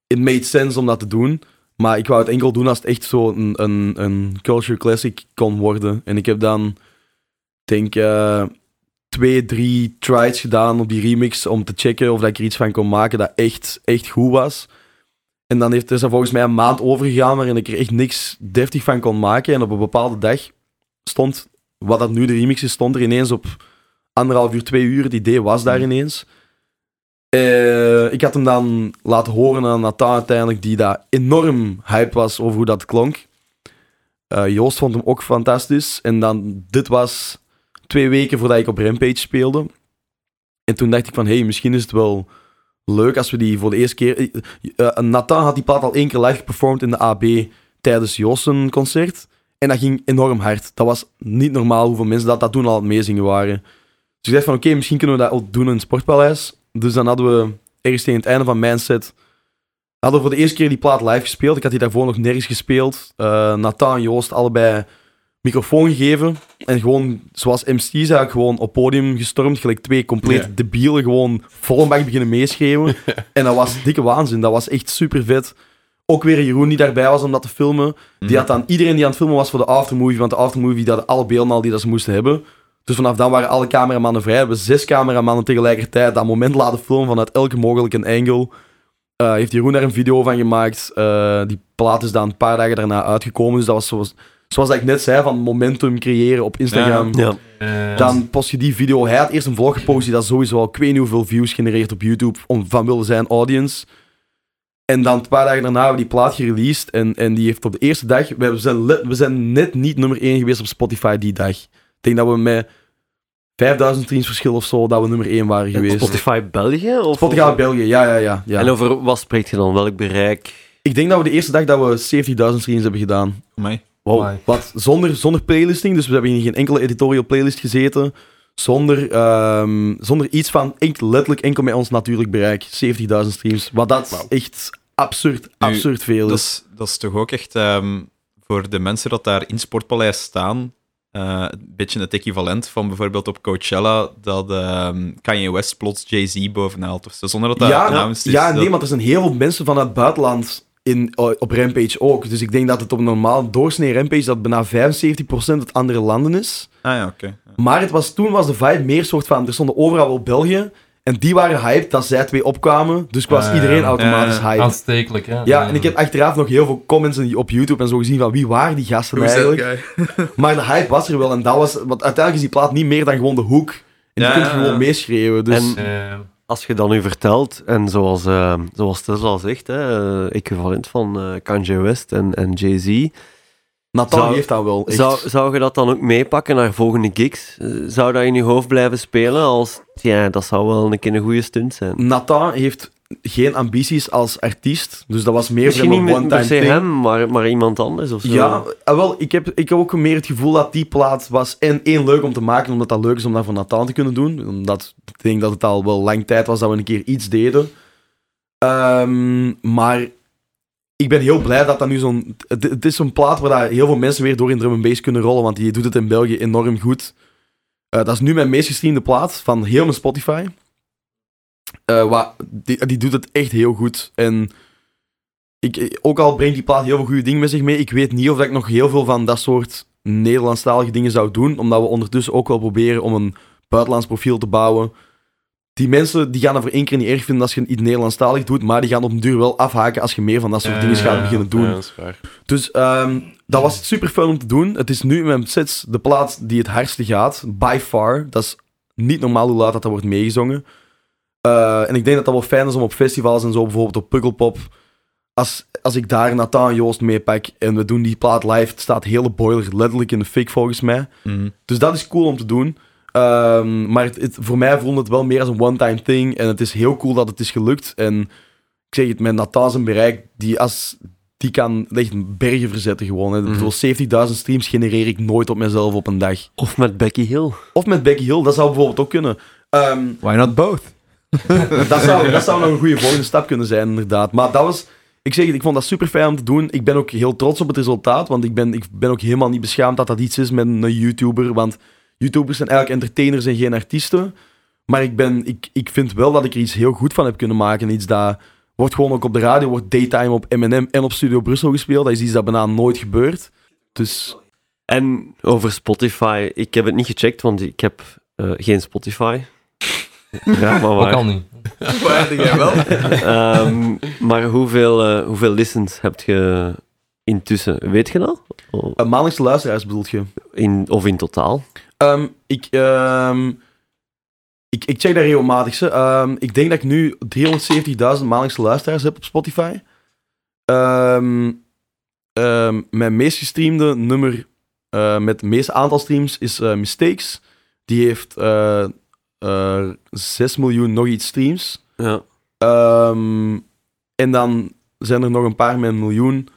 it made sense om dat te doen. Maar ik wou het enkel doen als het echt zo een, een, een culture classic kon worden. En ik heb dan... Ik denk uh, twee, drie tries gedaan op die remix om te checken of dat ik er iets van kon maken dat echt, echt goed was. En dan heeft, is er volgens mij een maand overgegaan waarin ik er echt niks deftig van kon maken. En op een bepaalde dag stond, wat dat nu de remix is, stond er ineens op anderhalf uur, twee uur. Het idee was daar ineens. Uh, ik had hem dan laten horen aan Nathan uiteindelijk, die daar enorm hyped was over hoe dat klonk. Uh, Joost vond hem ook fantastisch. En dan, dit was twee weken voordat ik op Rampage speelde. En toen dacht ik van, hé, hey, misschien is het wel leuk als we die voor de eerste keer... Uh, uh, Nathan had die plaat al één keer live geperformed in de A B tijdens Joost een concert. En dat ging enorm hard. Dat was niet normaal hoeveel mensen dat, dat toen al aan het meezingen waren. Dus ik dacht van, oké, okay, misschien kunnen we dat ook doen in het Sportpaleis. Dus dan hadden we ergens tegen het einde van mijn set... hadden we voor de eerste keer die plaat live gespeeld. Ik had die daarvoor nog nergens gespeeld. Uh, Nathan en Joost allebei microfoon gegeven. En gewoon, zoals M C's eigenlijk, gewoon op podium gestormd. Gelijk twee compleet yeah. debielen gewoon volle bak beginnen meeschreeuwen. En dat was dikke waanzin. Dat was echt super vet. Ook weer Jeroen die daarbij was om dat te filmen. Die mm-hmm. had dan, iedereen die aan het filmen was voor de aftermovie. Want de aftermovie hadden alle beelden al die dat ze moesten hebben. Dus vanaf dan waren alle cameramannen vrij. We hebben zes cameramannen tegelijkertijd dat moment laten filmen vanuit elke mogelijke angle. Uh, heeft Jeroen daar een video van gemaakt. Uh, die plaat is dan een paar dagen daarna uitgekomen. Dus dat was zoals, zoals ik net zei, van momentum creëren op Instagram. Ja, ja. Dan post je die video. Hij had eerst een vlog gepost die dat sowieso al ik weet niet hoeveel views genereert op YouTube om van wilde zijn audience. En dan een paar dagen daarna hebben we die plaat gereleased. En, en die heeft op de eerste dag... We zijn, we zijn net niet nummer één geweest op Spotify die dag. Ik denk dat we met vijfduizend streams verschil of zo, dat we nummer één waren geweest. Spotify België? Of Spotify of... België, ja, ja, ja, ja. En over wat spreekt je dan? Welk bereik? Ik denk dat we de eerste dag dat we zeventigduizend streams hebben gedaan. Amai. Wow. Amai. Wat, zonder, zonder playlisting, dus we hebben in geen enkele editorial playlist gezeten. Zonder, um, zonder iets van, enkel, letterlijk enkel met ons natuurlijk bereik. zeventigduizend streams. Wat dat wow. echt absurd, absurd nu, veel is. Dat is toch ook echt, um, voor de mensen dat daar in Sportpaleis staan... Uh, een beetje het equivalent van bijvoorbeeld op Coachella dat uh, Kanye West plots Jay-Z bovenhaalt. Dus zonder dat dat ja, announced is. Ja, nee, dat... want er zijn heel veel mensen van het buitenland in, uh, op Rampage ook. Dus ik denk dat het op een normaal doorsnee Rampage dat bijna vijfenzeventig procent het andere landen is. Ah ja, oké. Okay. Ja. Maar het was, toen was de vibe meer soort van, er stonden overal wel België en die waren hyped dat zij twee opkwamen. Dus was uh, iedereen automatisch uh, hyped. Aanstekelijk, hè? Ja, en ik heb achteraf nog heel veel comments op YouTube en zo gezien van wie waren die gasten Who's eigenlijk. Maar de hype was er wel en dat was... Want uiteindelijk is die plaat niet meer dan gewoon de hoek. En ja, je kunt ja, gewoon ja. meeschreeuwen. Dus... En uh, als je dan nu vertelt, en zoals, uh, zoals Tesla zegt, hè, uh, equivalent van uh, Kanye West en, en Jay-Z... Nathan zou, heeft dat wel, echt. Zou, zou je dat dan ook meepakken naar volgende gigs? Zou dat in je hoofd blijven spelen als... Ja, dat zou wel een keer een goede stunt zijn. Nathan heeft geen ambities als artiest, dus dat was meer misschien een one-time thing. Misschien niet per se hem, maar, maar iemand anders of zo. Ja, wel, ik heb, ik heb ook meer het gevoel dat die plaat was... En één, leuk om te maken, omdat dat leuk is om dat voor Nathan te kunnen doen. Omdat ik denk dat het al wel lang tijd was dat we een keer iets deden. Um, maar... Ik ben heel blij dat dat nu zo'n... Het is zo'n plaat waar daar heel veel mensen weer door in drum and bass kunnen rollen, want die doet het in België enorm goed. Uh, dat is nu mijn meest gestreamde plaat van heel mijn Spotify. Uh, wa, die, die doet het echt heel goed. En ik, ook al brengt die plaat heel veel goede dingen met zich mee, ik weet niet of ik nog heel veel van dat soort Nederlandstalige dingen zou doen, omdat we ondertussen ook wel proberen om een buitenlands profiel te bouwen. Die mensen die gaan er voor één keer niet erg vinden als je iets Nederlandstalig doet, maar die gaan op een duur wel afhaken als je meer van dat soort ja, dingen gaat ja, beginnen doen. Ja, dat is waar. Dus um, dat was super fun om te doen. Het is nu in mijn sets de plaats die het hardste gaat, by far. Dat is niet normaal hoe laat dat, dat wordt meegezongen. Uh, en ik denk dat dat wel fijn is om op festivals en zo, bijvoorbeeld op Pukkelpop, als, als ik daar Nathan en Joost mee pak en we doen die plaat live, het staat hele boiler letterlijk in de fik volgens mij. Mm. Dus dat is cool om te doen. Um, maar het, het, voor mij voelde het wel meer als een one-time thing. En het is heel cool dat het is gelukt. En ik zeg het, met Nathan zijn bereik, die, as, die kan echt bergen verzetten gewoon. Hè. Mm-hmm. Ik bedoel, zeventigduizend streams genereer ik nooit op mezelf op een dag. Of met Becky Hill. Of met Becky Hill, dat zou bijvoorbeeld ook kunnen. Um, Why not both? dat, zou, dat zou nog een goede volgende stap kunnen zijn, inderdaad. Maar dat was... Ik zeg het, ik vond dat super fijn om te doen. Ik ben ook heel trots op het resultaat, want ik ben, ik ben ook helemaal niet beschaamd dat dat iets is met een YouTuber, want... YouTubers zijn eigenlijk entertainers en geen artiesten. Maar ik, ben, ik, ik vind wel dat ik er iets heel goed van heb kunnen maken. Iets dat wordt gewoon ook op de radio, wordt daytime op M en M en op Studio Brussel gespeeld. Dat is iets dat bijna nooit gebeurt. Dus... En over Spotify, ik heb het niet gecheckt, want ik heb uh, geen Spotify. Ja, maar waar. Dat kan niet. Maar jij wel. um, maar hoeveel, uh, hoeveel listens heb je intussen? Weet je dat? Oh. Uh, maandelijkse luisteraars bedoelt je? In, of in totaal? Um, ik, um, Ik, ik check daar regelmatig ze. Um, ik denk dat ik nu driehonderdzeventigduizend maandelijkse luisteraars heb op Spotify. Um, um, mijn meest gestreamde nummer uh, met het meeste aantal streams is uh, Mistakes. Die heeft uh, uh, zes miljoen nog iets streams. Ja. Um, en dan zijn er nog een paar met een miljoen.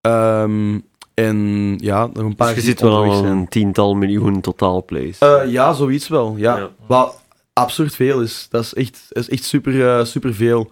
Um, en ja, nog een paar... Dus je zit wel aan een tiental miljoen totaal plays. Uh, ja, zoiets wel. Ja. Ja. Wat absurd veel is. Dat is echt, dat is echt super, uh, super veel.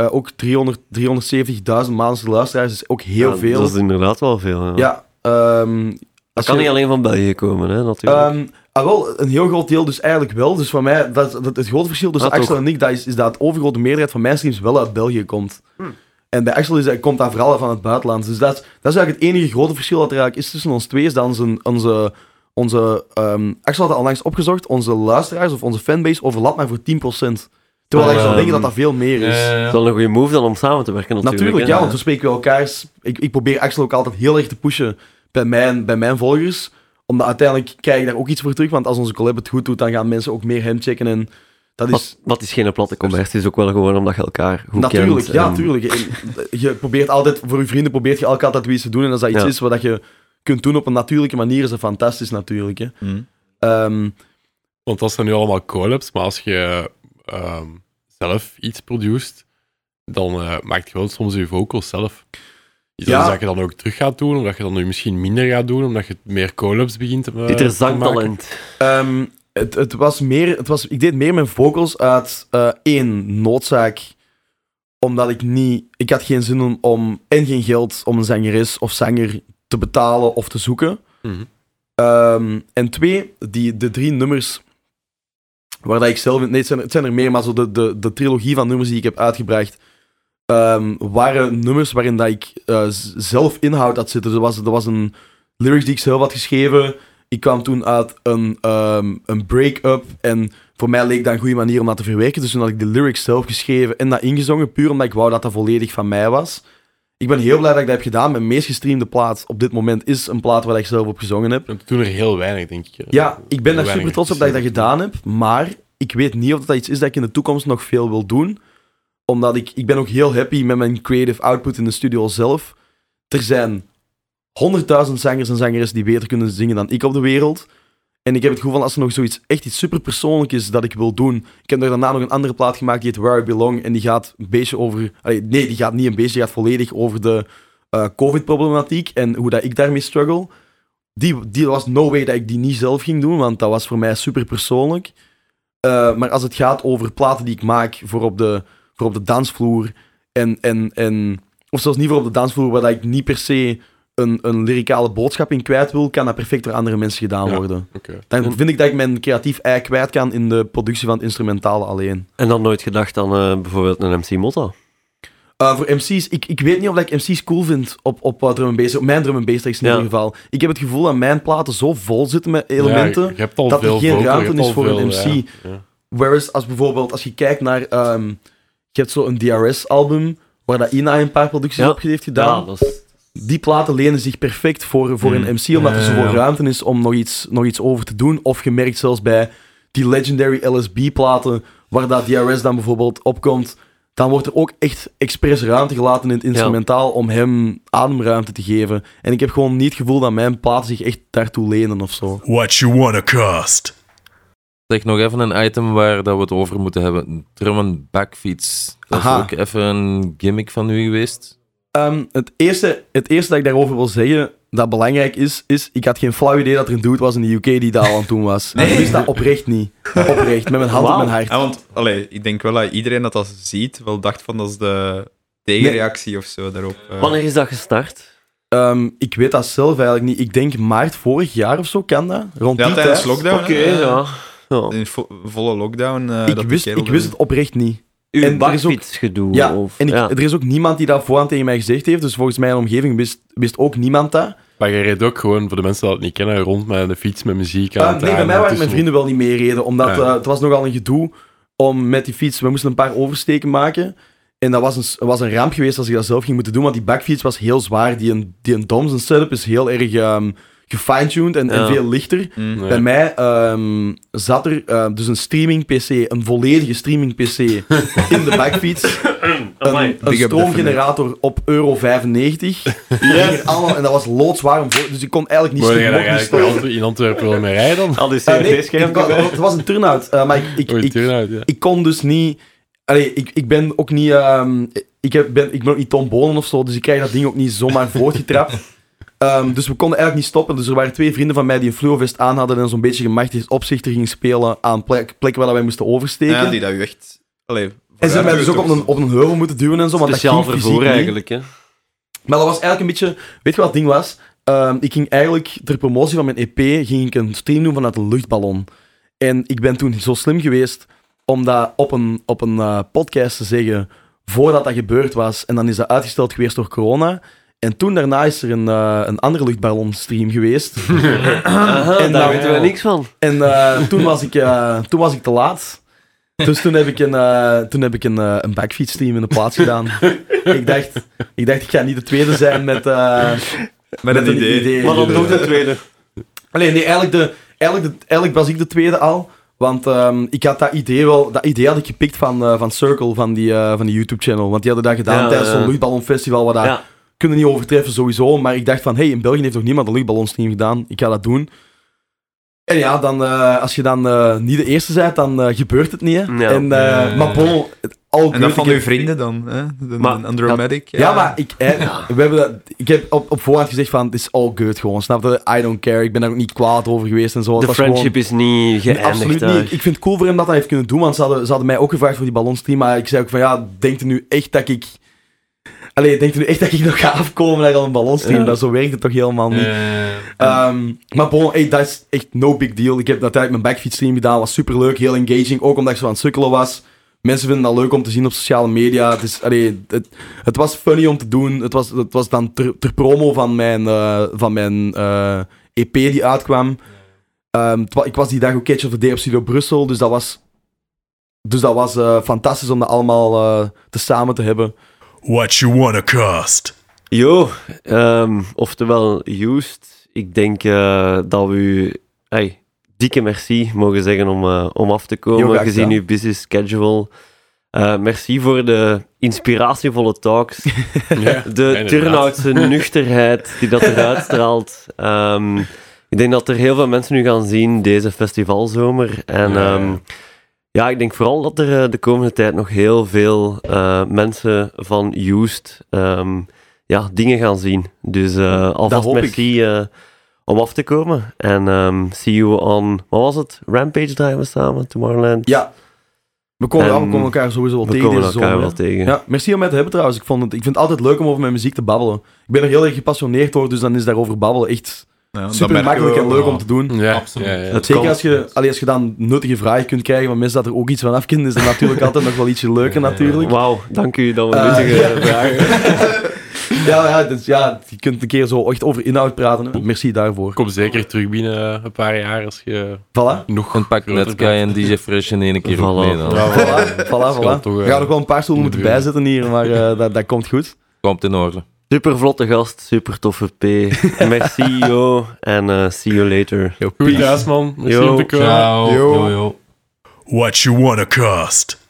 Uh, ook driehonderd, driehonderdzeventigduizend maandse luisteraars is ook heel ja, veel. Dat is inderdaad wel veel. Ja. Ja, um, dat kan je... niet alleen van België komen, hè, natuurlijk. Um, ah, wel, een heel groot deel dus eigenlijk wel. Dus van mij, dat, dat, het grote verschil tussen ah, Axel en ik, dat is, is dat het overgrote meerderheid van mijn streams wel uit België komt. Hm. En bij Axel is dat, komt dat vooral van het buitenland. Dus dat, dat is eigenlijk het enige grote verschil dat er eigenlijk is tussen ons twee. Is dat onze, onze, onze um, Axel had al langs opgezocht, onze luisteraars of onze fanbase overlapt maar voor tien procent. Terwijl um, ik zou denken dat dat veel meer is. Uh, dat is wel een goede move dan om samen te werken natuurlijk. Natuurlijk, ja, ja, want we spreken elkaars. Ik, ik probeer Axel ook altijd heel erg te pushen bij mijn, bij mijn volgers. Omdat uiteindelijk krijg ik daar ook iets voor terug. Want als onze collab het goed doet, dan gaan mensen ook meer hem checken en... Dat is, wat, wat is geen platte commercie, het is ook wel gewoon omdat je elkaar goed natuurlijk, kent. Ja, natuurlijk. Je, je probeert altijd, voor je vrienden probeert je elkaar altijd weer te doen. En als dat iets ja. is wat je kunt doen op een natuurlijke manier, is dat fantastisch natuurlijk. Hè. Mm. Um, Want dat zijn nu allemaal collabs, maar als je um, zelf iets produceert, dan uh, maakt je wel soms je vocals zelf. Iets ja. dat je dan ook terug gaat doen, omdat je dan nu misschien minder gaat doen, omdat je meer collabs begint te maken. Dit is zangtalent. Um, Het, het was meer, het was, ik deed meer mijn vocals uit uh, één noodzaak, omdat ik niet, ik had geen zin om, om en geen geld om een zangeres of zanger te betalen of te zoeken. Mm-hmm. Um, en twee, die, de drie nummers waar dat ik zelf, nee het zijn, het zijn er meer, maar zo de, de, de trilogie van nummers die ik heb uitgebracht, um, waren nummers waarin dat ik uh, zelf inhoud had zitten. Er was, er was een lyrics die ik zelf had geschreven. Ik kwam toen uit een, um, een break-up en voor mij leek dat een goede manier om dat te verwerken. Dus toen had ik de lyrics zelf geschreven en dat ingezongen, puur omdat ik wou dat dat volledig van mij was. Ik ben heel blij dat ik dat heb gedaan. Mijn meest gestreamde plaat op dit moment is een plaat waar ik zelf op gezongen heb. En toen er heel weinig, denk ik. Ja, ik ben daar super trots op dat ik dat gedaan heb, maar ik weet niet of dat iets is dat ik in de toekomst nog veel wil doen. Omdat ik, ik ben ook heel happy met mijn creative output in de studio zelf. Er zijn... honderdduizend zangers en zangeressen die beter kunnen zingen dan ik op de wereld. En ik heb het gevoel van als er nog zoiets echt iets superpersoonlijks is dat ik wil doen. Ik heb daarna nog een andere plaat gemaakt die heet Where I Belong. En die gaat een beetje over... Allee, nee, die gaat niet een beetje. Die gaat volledig over de uh, COVID-problematiek en hoe dat ik daarmee struggle. Die, die was no way dat ik die niet zelf ging doen, want dat was voor mij superpersoonlijk. Uh, maar als het gaat over platen die ik maak voor op de, voor op de dansvloer. En, en, en, of zelfs niet voor op de dansvloer, waar dat ik niet per se... Een, een lyricale boodschap in kwijt wil, kan dat perfect door andere mensen gedaan worden. Ja, okay. Dan vind ik dat ik mijn creatief ei kwijt kan in de productie van het instrumentale alleen. En dan nooit gedacht aan uh, bijvoorbeeld een M C Motta? Uh, voor M C's, ik, ik weet niet of ik M C's cool vind op, op uh, drum and bass, op mijn drum and bass tracks in ja. ieder geval. Ik heb het gevoel dat mijn platen zo vol zitten met elementen, ja, je hebt al dat veel er geen vocal, ruimte is voor veel, een M C. Ja, ja. Whereas, als bijvoorbeeld, als je kijkt naar, um, je hebt zo'n D R S-album, waar dat Ina een paar producties ja. op heeft gedaan. Ja, dat is... Die platen lenen zich perfect voor, voor een M C, omdat er zoveel ruimte is om nog iets, nog iets over te doen. Of je merkt zelfs bij die legendary L S B-platen, waar dat D R S dan bijvoorbeeld opkomt, dan wordt er ook echt expres ruimte gelaten in het instrumentaal ja. om hem ademruimte te geven. En ik heb gewoon niet het gevoel dat mijn platen zich echt daartoe lenen of zo. What You On a Cast. Zeg nog even een item waar dat we het over moeten hebben. Drum and backfeeds. Dat is Aha. ook even een gimmick van u geweest. Um, het, eerste, het eerste dat ik daarover wil zeggen, dat belangrijk is, is ik had geen flauw idee dat er een dude was in de U K die daar al aan toen was. Nee. Ik wist dat oprecht niet. Oprecht, met mijn hand wow. op mijn hart. Ja, want allee, ik denk wel dat iedereen dat dat ziet, wel dacht van dat is de tegenreactie nee. of zo daarop. Uh. Wanneer is dat gestart? Um, ik weet dat zelf eigenlijk niet. Ik denk maart vorig jaar of zo kan dat. Rond ja, die tijdens tijd. Lockdown. Oké, okay, uh, ja. ja. In vo- volle lockdown. Uh, ik dat wist, ik wist het oprecht niet. En er is ook, gedoe, ja, of, en ik, ja. er is ook niemand die dat voorhand tegen mij gezegd heeft, dus volgens mijn omgeving wist, wist ook niemand dat. Maar je reed ook gewoon, voor de mensen die het niet kennen, rond met de fiets, met muziek aan uh, Nee, bij mij waren mijn vrienden wel niet mee reden, omdat ja. uh, het was nogal een gedoe om met die fiets, we moesten een paar oversteken maken, en dat was een, was een ramp geweest als ik dat zelf ging moeten doen, want die bakfiets was heel zwaar, die, die een D O M, zijn setup is heel erg... Um, gefine-tuned en, ja. en veel lichter. Mm, ja. Bij mij um, zat er uh, dus een streaming-pc, een volledige streaming-pc in de backfiets. Een, een stroomgenerator op euro vijfennegentig. Yes. Allemaal, en dat was loodzwaar. Om, dus ik kon eigenlijk niet stemmen. In Antwerpen wil mee rijden dan? Al die C F D-schermen. Uh, nee, het was een turn-out. Uh, maar ik, ik, ik, turn-out, ja. ik kon dus niet... Allee, ik, ik ben ook niet... Um, ik, heb, ben, ik ben ook niet Tom Bonen of zo, dus ik krijg dat ding ook niet zomaar voortgetrapt. Um, dus we konden eigenlijk niet stoppen. Dus er waren twee vrienden van mij die een fluovest aan hadden en zo'n beetje gemachtigd opzichter gingen spelen aan plek, plekken waar wij moesten oversteken. Ja, die dat u echt... Allee, en ze hebben mij dus ook op een, op een heuvel moeten duwen en zo. Want speciaal dat vervoer eigenlijk, hè? Maar dat was eigenlijk een beetje... Weet je wat het ding was? Um, ik ging eigenlijk, ter promotie van mijn E P, ging ik een stream doen vanuit een luchtballon. En ik ben toen zo slim geweest om dat op een, op een uh, podcast te zeggen voordat dat gebeurd was. En dan is dat uitgesteld geweest door corona. En toen daarna is er een, uh, een andere luchtballonstream geweest. Aha, en daar nou, weten we niks van. En uh, toen, was ik, uh, toen was ik te laat. Dus toen heb ik een, uh, toen heb ik een, uh, een backfietstream in de plaats gedaan. ik, dacht, ik dacht, ik ga niet de tweede zijn met, uh, met, met een idee. idee. Maar dan nog de tweede. Allee, nee, eigenlijk, de, eigenlijk, de, eigenlijk was ik de tweede al. Want um, ik had dat idee wel... Dat idee had ik gepikt van, uh, van Circle, van die, uh, van die YouTube-channel. Want die hadden dat gedaan ja, tijdens zo'n uh, luchtballonfestival. Wat daar ja. kunnen niet overtreffen sowieso. Maar ik dacht van, hé, hey, in België heeft nog niemand een luchtballonstream gedaan. Ik ga dat doen. En ja, dan, uh, als je dan uh, niet de eerste bent, dan uh, gebeurt het niet. Hè? Ja. En, uh, ja. Maar bon... En dat van uw vrienden dan, hè? Een Andromedik. Ja. ja, maar ik, eh, ja. We hebben dat, ik heb op, op voorhand gezegd van, het is all good gewoon, snap je? I don't care, ik ben daar ook niet kwaad over geweest en zo. De friendship gewoon, is niet geëindigd. Nee, absoluut daar. niet. Ik vind het cool voor hem dat hij heeft kunnen doen, want ze hadden, ze hadden mij ook gevraagd voor die ballonstream, maar ik zei ook van, ja, denkt u nu echt dat ik... Allee, denkt u nu echt dat ik nog ga afkomen naar een ballonstream? Ja. Dat, zo werkt het toch helemaal niet. Uh, um, maar bon, hey, dat is echt no big deal. Ik heb uiteindelijk mijn backfeedstream gedaan, was superleuk, heel engaging, ook omdat ik zo aan het sukkelen was. Mensen vinden dat leuk om te zien op sociale media. Het, is, allee, het, het was funny om te doen. Het was, het was dan ter, ter promo van mijn, uh, van mijn uh, E P die uitkwam. Um, wa- ik was die dag ook Catch of the Day op Studio Brussel. Dus dat was, dus dat was uh, fantastisch om dat allemaal uh, te samen te hebben. What You On a Cast. Yo, um, oftewel Joost. Ik denk uh, dat we u... Hey. Dikke merci, mogen zeggen, om, uh, om af te komen, jo, gezien uw business schedule. Uh, merci voor de inspiratievolle talks, ja, de turnoutse nuchterheid die dat eruit straalt. Um, ik denk dat er heel veel mensen nu gaan zien deze festivalzomer. En um, ja, ik denk vooral dat er uh, de komende tijd nog heel veel uh, mensen van Joost um, ja, dingen gaan zien. Dus uh, alvast merci... Uh, om af te komen. En um, see you on... Wat was het? Rampage draaien we samen, Tomorrowland. Ja. We komen, en, we komen elkaar sowieso wel we tegen deze zomer. We komen elkaar zon, wel tegen. Ja, merci om mij te hebben trouwens. Ik, vond het, ik vind het altijd leuk om over mijn muziek te babbelen. Ik ben er heel erg gepassioneerd door, dus dan is daarover babbelen echt ja, super makkelijk en leuk om te doen. Ja, absoluut. Ja, ja, zeker als je, allee, als je dan nuttige vragen kunt krijgen van mensen dat er ook iets van af kunnen, is dat natuurlijk altijd nog wel ietsje leuker natuurlijk. Wauw, dank u dat we uh, nuttige ja. vragen... Ja, ja, dus ja, je kunt een keer zo echt over inhoud praten. Merci daarvoor. Kom zeker terug binnen een paar jaar als je voilà. nog een pak Netsky en D J Fresh in één keer voilà. op mee. Dan. Ja, voilà, voilà. voilà. Toch, uh, we gaan nog wel een paar stoelen moeten bijzetten hier, maar uh, dat, dat komt goed. Komt in orde. Super vlotte gast, super toffe P. Merci, yo. En uh, see you later. Goeie thuis, man. Merci om te komen. Yo, yo. What You On a Cast.